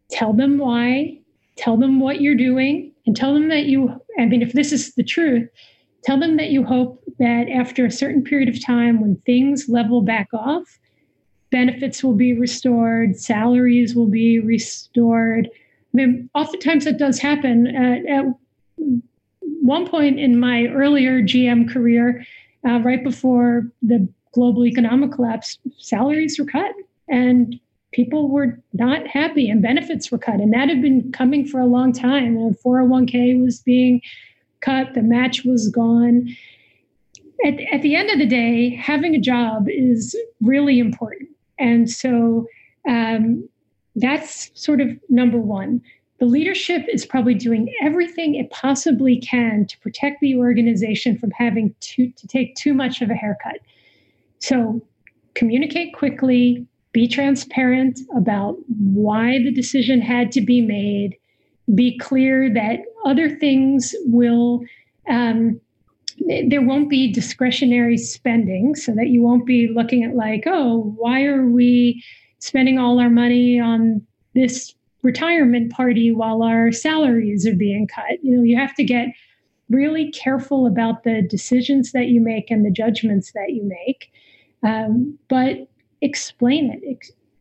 tell them why, tell them what you're doing, and tell them that if this is the truth, tell them that you hope that after a certain period of time when things level back off, benefits will be restored, salaries will be restored. I mean, oftentimes that does happen. At one point in my earlier GM career, right before the global economic collapse, salaries were cut and people were not happy and benefits were cut. And that had been coming for a long time. And 401k was being cut. The match was gone. At the end of the day, having a job is really important. And so that's sort of number one. The leadership is probably doing everything it possibly can to protect the organization from having to take too much of a haircut. So communicate quickly. Be transparent about why the decision had to be made. Be clear that other things there won't be discretionary spending, so that you won't be looking at why are we spending all our money on this retirement party while our salaries are being cut? You have to get really careful about the decisions that you make and the judgments that you make. But explain it.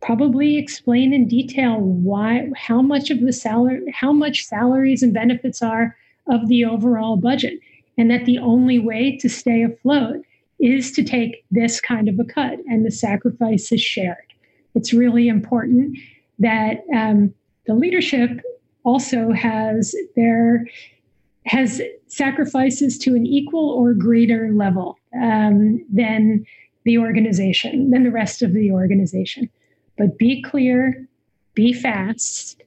probably explain in detail why, how much of the salary, how much salaries and benefits are of the overall budget, and that the only way to stay afloat is to take this kind of a cut, and the sacrifice is shared. It's really important that the leadership also has sacrifices to an equal or greater level than the organization, than the rest of the organization. But be clear, be fast,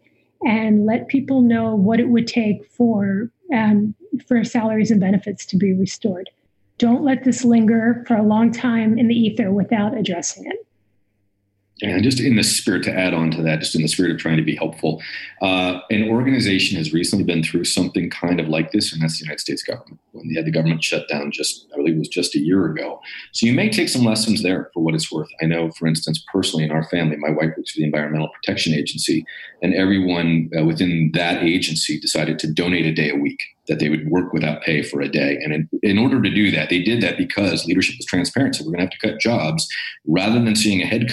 and let people know what it would take for salaries and benefits to be restored. Don't let this linger for a long time in the ether without addressing it. And just in the spirit to add on to that, just in the spirit of trying to be helpful, an organization has recently been through something kind of like this, and that's the United States government. When they had the government shut down just, I believe it was just a year ago. So you may take some lessons there for what it's worth. I know, for instance, personally in our family, my wife works for the Environmental Protection Agency, and everyone within that agency decided to donate a day a week, that they would work without pay for a day. And in order to do that, they did that because leadership was transparent. So we're going to have to cut jobs. Rather than seeing a head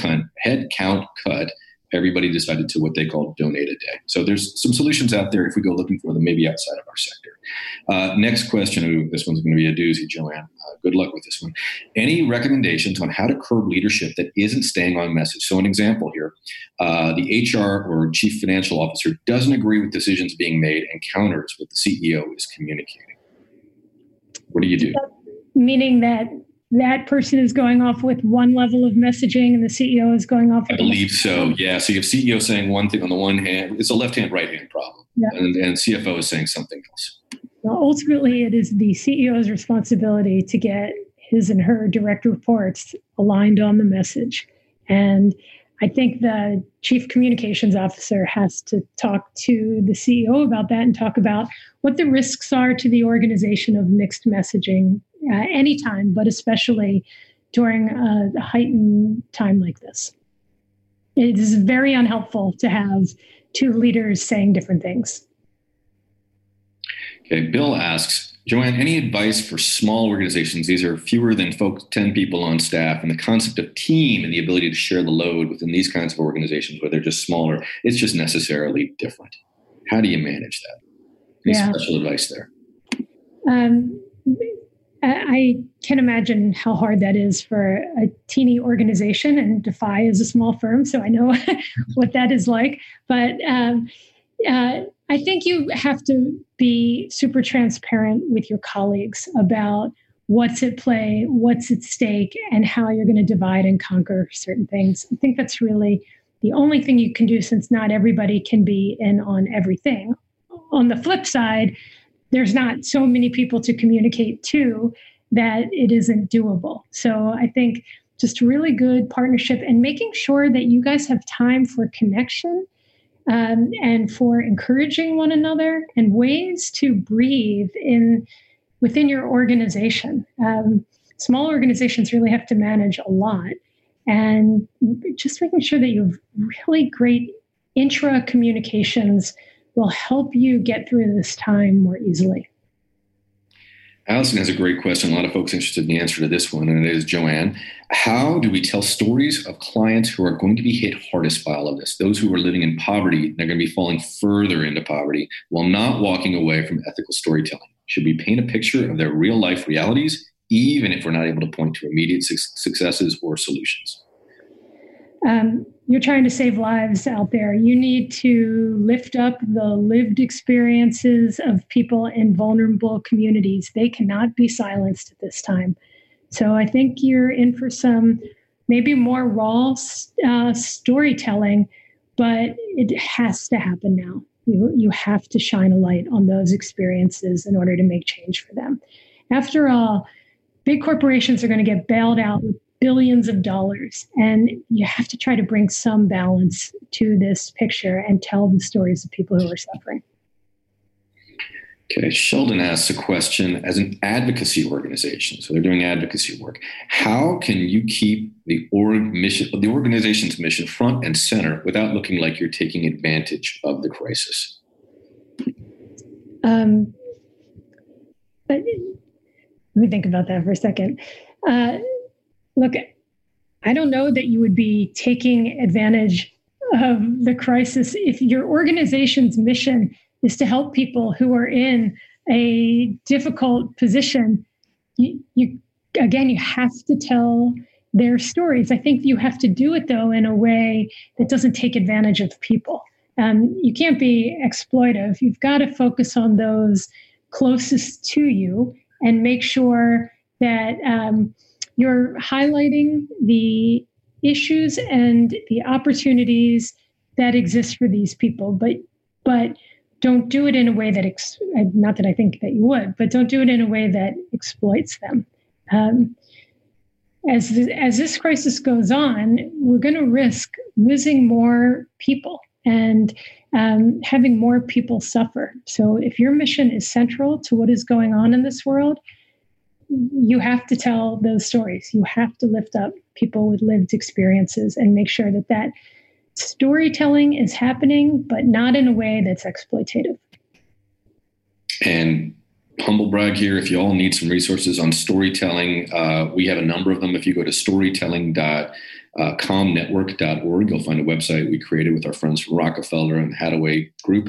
count cut, everybody decided to what they call donate a day. So there's some solutions out there if we go looking for them, maybe outside of our sector. Next question. This one's going to be a doozy, Joanne. Good luck with this one. Any recommendations on how to curb leadership that isn't staying on message? So an example here, the HR or chief financial officer doesn't agree with decisions being made and counters what the CEO is communicating. What do you do? Meaning that person is going off with one level of messaging and the CEO is going off. I believe so. Yeah. So you have CEO saying one thing on the one hand, it's a left hand, right hand problem. Yep. And CFO is saying something else. Well, ultimately, it is the CEO's responsibility to get his and her direct reports aligned on the message. And I think the chief communications officer has to talk to the CEO about that and talk about what the risks are to the organization of mixed messaging anytime, but especially during a heightened time like this. It is very unhelpful to have two leaders saying different things. Okay, Bill asks, Joanne, any advice for small organizations? These are fewer than 10 people on staff, and the concept of team and the ability to share the load within these kinds of organizations where they're just smaller, it's just necessarily different. How do you manage that? Any special advice there? I can imagine how hard that is for a teeny organization, and Defy is a small firm, so I know what that is like. But I think you have to be super transparent with your colleagues about what's at play, what's at stake, and how you're going to divide and conquer certain things. I think that's really the only thing you can do, since not everybody can be in on everything. On the flip side, there's not so many people to communicate to that it isn't doable. So I think just really good partnership and making sure that you guys have time for connection and for encouraging one another, and ways to breathe within your organization. Small organizations really have to manage a lot, and just making sure that you have really great intra communications will help you get through this time more easily. Allison has a great question. A lot of folks interested in the answer to this one, and it is, Joanne, how do we tell stories of clients who are going to be hit hardest by all of this? Those who are living in poverty, they're going to be falling further into poverty while not walking away from ethical storytelling. Should we paint a picture of their real life realities, even if we're not able to point to immediate successes or solutions? You're trying to save lives out there. You need to lift up the lived experiences of people in vulnerable communities. They cannot be silenced at this time. So I think you're in for some maybe more raw storytelling, but it has to happen now. You have to shine a light on those experiences in order to make change for them. After all, big corporations are going to get bailed out with billions of dollars. And you have to try to bring some balance to this picture and tell the stories of people who are suffering. Okay, Sheldon asks a question, as an advocacy organization, so they're doing advocacy work, how can you keep the organization's mission front and center without looking like you're taking advantage of the crisis? Let me think about that for a second. Look, I don't know that you would be taking advantage of the crisis if your organization's mission is to help people who are in a difficult position. You have to tell their stories. I think you have to do it, though, in a way that doesn't take advantage of people. You can't be exploitive. You've got to focus on those closest to you and make sure that you're highlighting the issues and the opportunities that exist for these people. But don't do it in a way that, not that I think that you would, but don't do it in a way that exploits them. As this crisis goes on, we're going to risk losing more people and having more people suffer. So if your mission is central to what is going on in this world, you have to tell those stories. You have to lift up people with lived experiences and make sure that that storytelling is happening, but not in a way that's exploitative. And humble brag here, if you all need some resources on storytelling, we have a number of them. If you go to comnetwork.org, you'll find a website we created with our friends from Rockefeller and Hathaway Group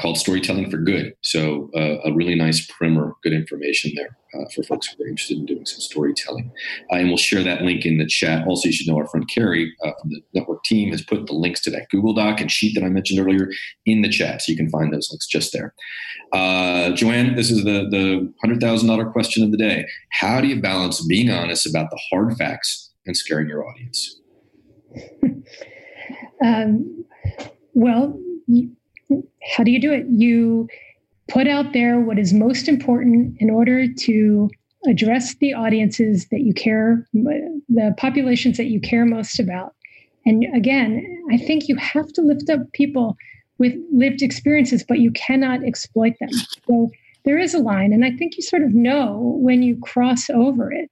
called Storytelling for Good. So a really nice primer, good information there for folks who are interested in doing some storytelling. And we'll share that link in the chat. Also, you should know our friend Carrie from the network team has put the links to that Google Doc and sheet that I mentioned earlier in the chat. So you can find those links just there. Joanne, this is the $100,000 question of the day. How do you balance being honest about the hard facts and scaring your audience? Well, how do you do it? You put out there what is most important in order to address the audiences that you care, the populations that you care most about. And again, I think you have to lift up people with lived experiences, but you cannot exploit them. So there is a line, and I think you sort of know when you cross over it.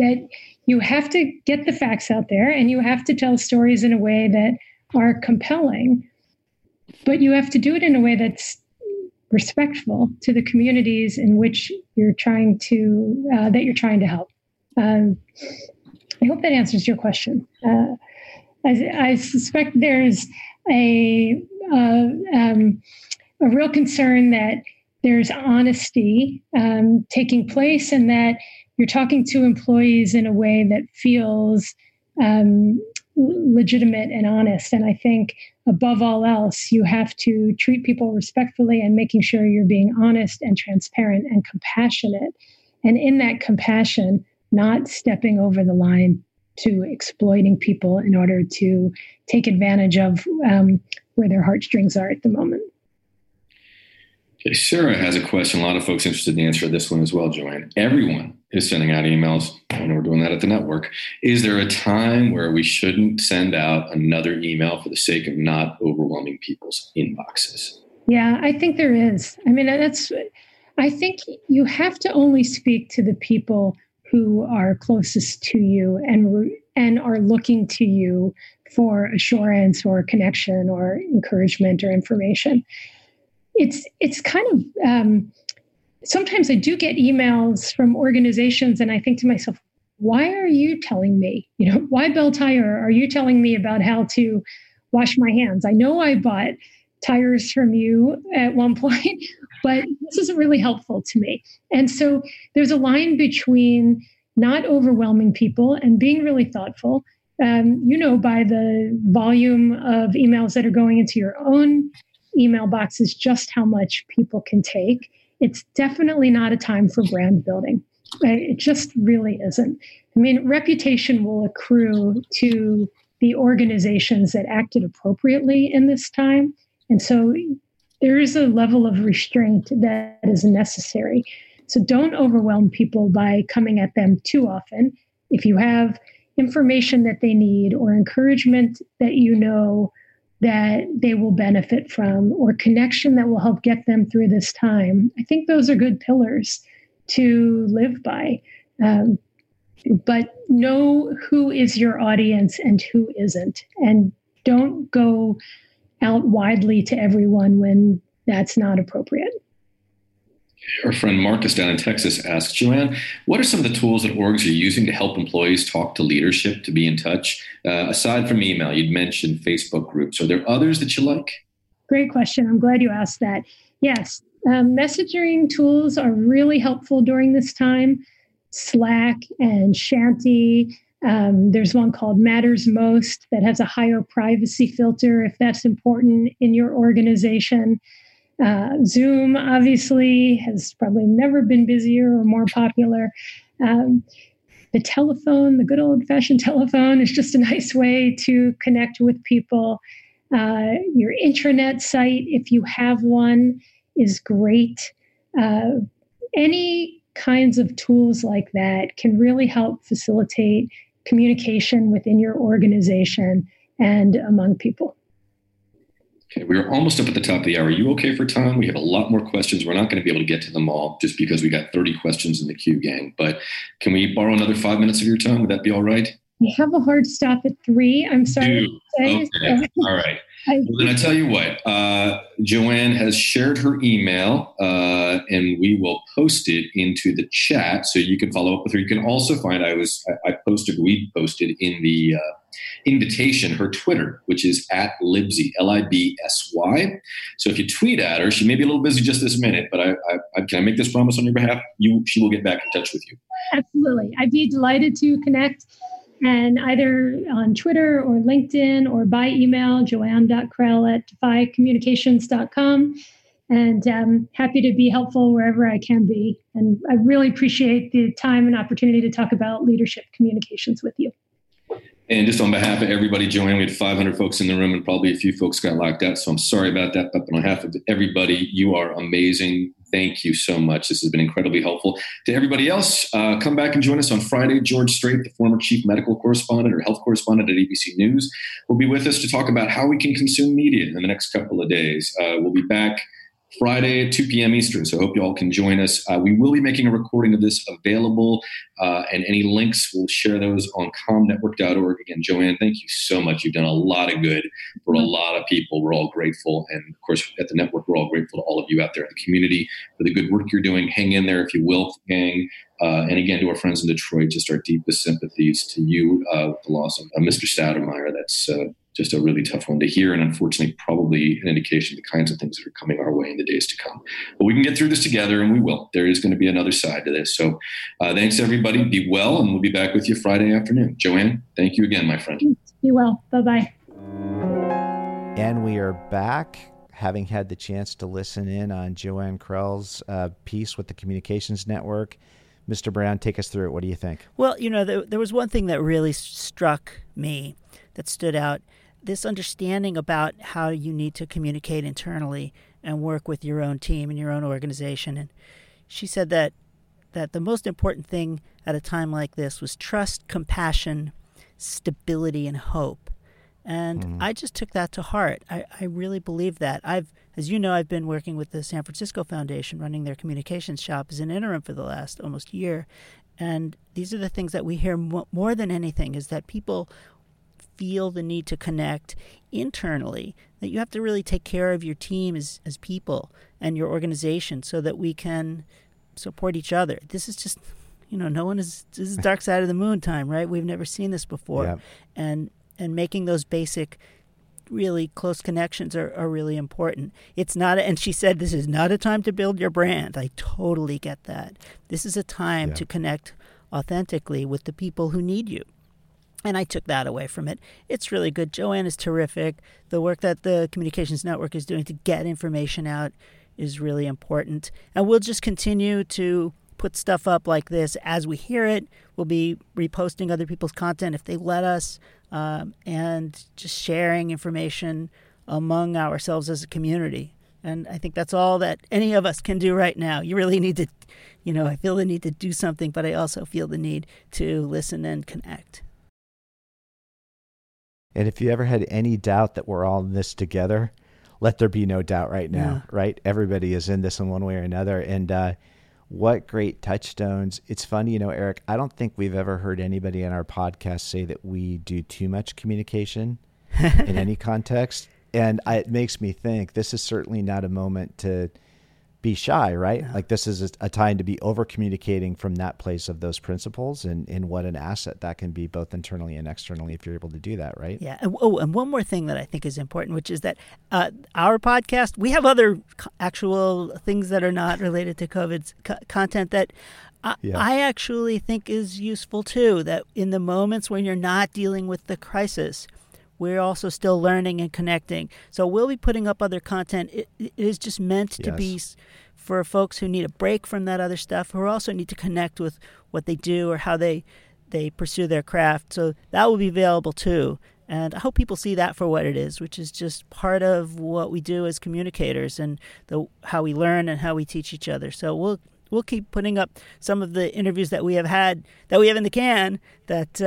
That you have to get the facts out there and you have to tell stories in a way that are compelling, but you have to do it in a way that's respectful to the communities in which you're trying to, that you're trying to help. I hope that answers your question. I suspect there's a real concern that there's honesty taking place and that you're talking to employees in a way that feels legitimate and honest. And I think above all else, you have to treat people respectfully and making sure you're being honest and transparent and compassionate. And in that compassion, not stepping over the line to exploiting people in order to take advantage of where their heartstrings are at the moment. Okay, Sarah has a question. A lot of folks interested in the answer to this one as well, Joanne. Everyone is sending out emails. I know we're doing that at the network. Is there a time where we shouldn't send out another email for the sake of not overwhelming people's inboxes? Yeah, I think there is. I mean, I think you have to only speak to the people who are closest to you and are looking to you for assurance or connection or encouragement or information. It's kind of, sometimes I do get emails from organizations and I think to myself, why are you telling me, why Bell Tire are you telling me about how to wash my hands? I know I bought tires from you at one point, but this isn't really helpful to me. And so there's a line between not overwhelming people and being really thoughtful, by the volume of emails that are going into your own email box is just how much people can take. It's definitely not a time for brand building. It just really isn't. I mean, reputation will accrue to the organizations that acted appropriately in this time. And so there is a level of restraint that is necessary. So don't overwhelm people by coming at them too often. If you have information that they need or encouragement that that they will benefit from, or connection that will help get them through this time. I think those are good pillars to live by. But know who is your audience and who isn't. And don't go out widely to everyone when that's not appropriate. Our friend Marcus down in Texas asks, Joanne, what are some of the tools that orgs are using to help employees talk to leadership, to be in touch? Aside from email, you'd mentioned Facebook groups. Are there others that you like? Great question. I'm glad you asked that. Yes. Messaging tools are really helpful during this time. Slack and Shanty. There's one called Matters Most that has a higher privacy filter if that's important in your organization. Zoom, obviously, has probably never been busier or more popular. The telephone, the good old-fashioned telephone, is just a nice way to connect with people. Your intranet site, if you have one, is great. Any kinds of tools like that can really help facilitate communication within your organization and among people. Okay, we're almost up at the top of the hour. Are you okay for time? We have a lot more questions. We're not going to be able to get to them all just because we got 30 questions in the queue, gang. But can we borrow another 5 minutes of your time? Would that be all right? I have a hard stop at 3. I'm sorry. Okay. All right. Well, then I tell you what, Joanne has shared her email and we will post it into the chat so you can follow up with her. You can also find, we posted in the invitation, her Twitter, which is @Libsy, Libsy. So if you tweet at her, she may be a little busy just this minute, but can I make this promise on your behalf? She will get back in touch with you. Absolutely. I'd be delighted to connect. And either on Twitter or LinkedIn or by email, joanne.krell@defycommunications.com. And I'm happy to be helpful wherever I can be. And I really appreciate the time and opportunity to talk about leadership communications with you. And just on behalf of everybody, Joanne, we had 500 folks in the room and probably a few folks got locked out. So I'm sorry about that. But on behalf of everybody, you are amazing. Thank you so much. This has been incredibly helpful. To everybody else, come back and join us on Friday. George Strait, the former chief medical correspondent or health correspondent at ABC News, will be with us to talk about how we can consume media in the next couple of days. We'll be back Friday at 2 p.m. Eastern. So I hope you all can join us. We will be making a recording of this available, and any links, we'll share those on comnetwork.org. Again, Joanne, thank you so much. You've done a lot of good for a lot of people. We're all grateful. And of course, at the network, we're all grateful to all of you out there in the community for the good work you're doing. Hang in there, if you will, gang. And again, to our friends in Detroit, just our deepest sympathies to you with the loss of Mr. Stoudamire. That's just a really tough one to hear, and unfortunately, probably an indication of the kinds of things that are coming our way in the days to come. But we can get through this together, and we will. There is going to be another side to this. So thanks, everybody. Be well, and we'll be back with you Friday afternoon. Joanne, thank you again, my friend. Be well. Bye-bye. And we are back, having had the chance to listen in on Joanne Krell's piece with the Communications Network. Mr. Brown, take us through it. What do you think? Well, you know, there was one thing that really struck me that stood out. This understanding about how you need to communicate internally and work with your own team and your own organization. And she said that the most important thing at a time like this was trust, compassion, stability, and hope. And I just took that to heart. I really believe that. As you know, I've been working with the San Francisco Foundation, running their communications shop as an interim for the last almost year. And these are the things that we hear more than anything, is that people feel the need to connect internally, that you have to really take care of your team as people and your organization so that we can support each other. This is just, you know, this is dark side of the moon time, right? We've never seen this before. Yeah. And making those basic, really close connections are really important. It's not, and she said, this is not a time to build your brand. I totally get that. This is a time to connect authentically with the people who need you. And I took that away from it. It's really good. Joanne is terrific. The work that the Communications Network is doing to get information out is really important. And we'll just continue to put stuff up like this as we hear it. We'll be reposting other people's content if they let us, and just sharing information among ourselves as a community. And I think that's all that any of us can do right now. You really need to, you know, I feel the need to do something, but I also feel the need to listen and connect. And if you ever had any doubt that we're all in this together, let there be no doubt right now, right? Everybody is in this in one way or another. And what great touchstones. It's funny, you know, Eric, I don't think we've ever heard anybody on our podcast say that we do too much communication in any context. And it makes me think this is certainly not a moment to be shy, right? Yeah. Like this is a time to be over communicating from that place of those principles, and what an asset that can be both internally and externally if you're able to do that, right? Yeah. Oh, and one more thing that I think is important, which is that our podcast, we have other actual things that are not related to COVID's content that I actually think is useful too, that in the moments when you're not dealing with the crisis, we're also still learning and connecting. So we'll be putting up other content. It is just meant to be for folks who need a break from that other stuff, who also need to connect with what they do or how they pursue their craft. So that will be available too. And I hope people see that for what it is, which is just part of what we do as communicators and how we learn and how we teach each other. So we'll keep putting up some of the interviews that we have had, that we have in the can, that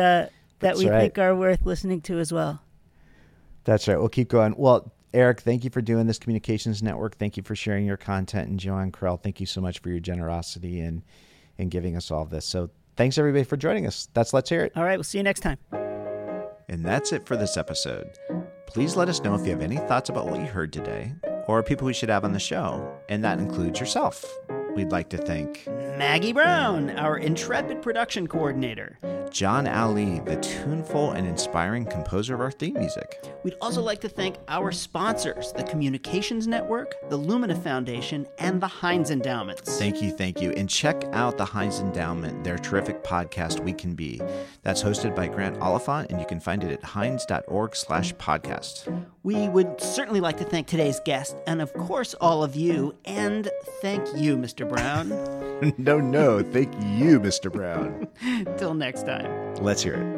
we think are worth listening to as well. That's right. We'll keep going. Well, Eric, thank you for doing this Communications Network. Thank you for sharing your content. And Joanne Krell, thank you so much for your generosity in giving us all this. So thanks, everybody, for joining us. That's Let's Hear It. All right. We'll see you next time. And that's it for this episode. Please let us know if you have any thoughts about what you heard today or people we should have on the show. And that includes yourself. We'd like to thank Maggie Brown, our intrepid production coordinator. John Ali, the tuneful and inspiring composer of our theme music. We'd also like to thank our sponsors, the Communications Network, the Lumina Foundation, and the Heinz Endowments. Thank you, thank you. And check out the Heinz Endowment, their terrific podcast, We Can Be. That's hosted by Grant Oliphant, and you can find it at heinz.org/podcast. We would certainly like to thank today's guest, and of course all of you, and thank you, Mr. Brown. No, thank you, Mr. Brown. Till next time. Let's hear it.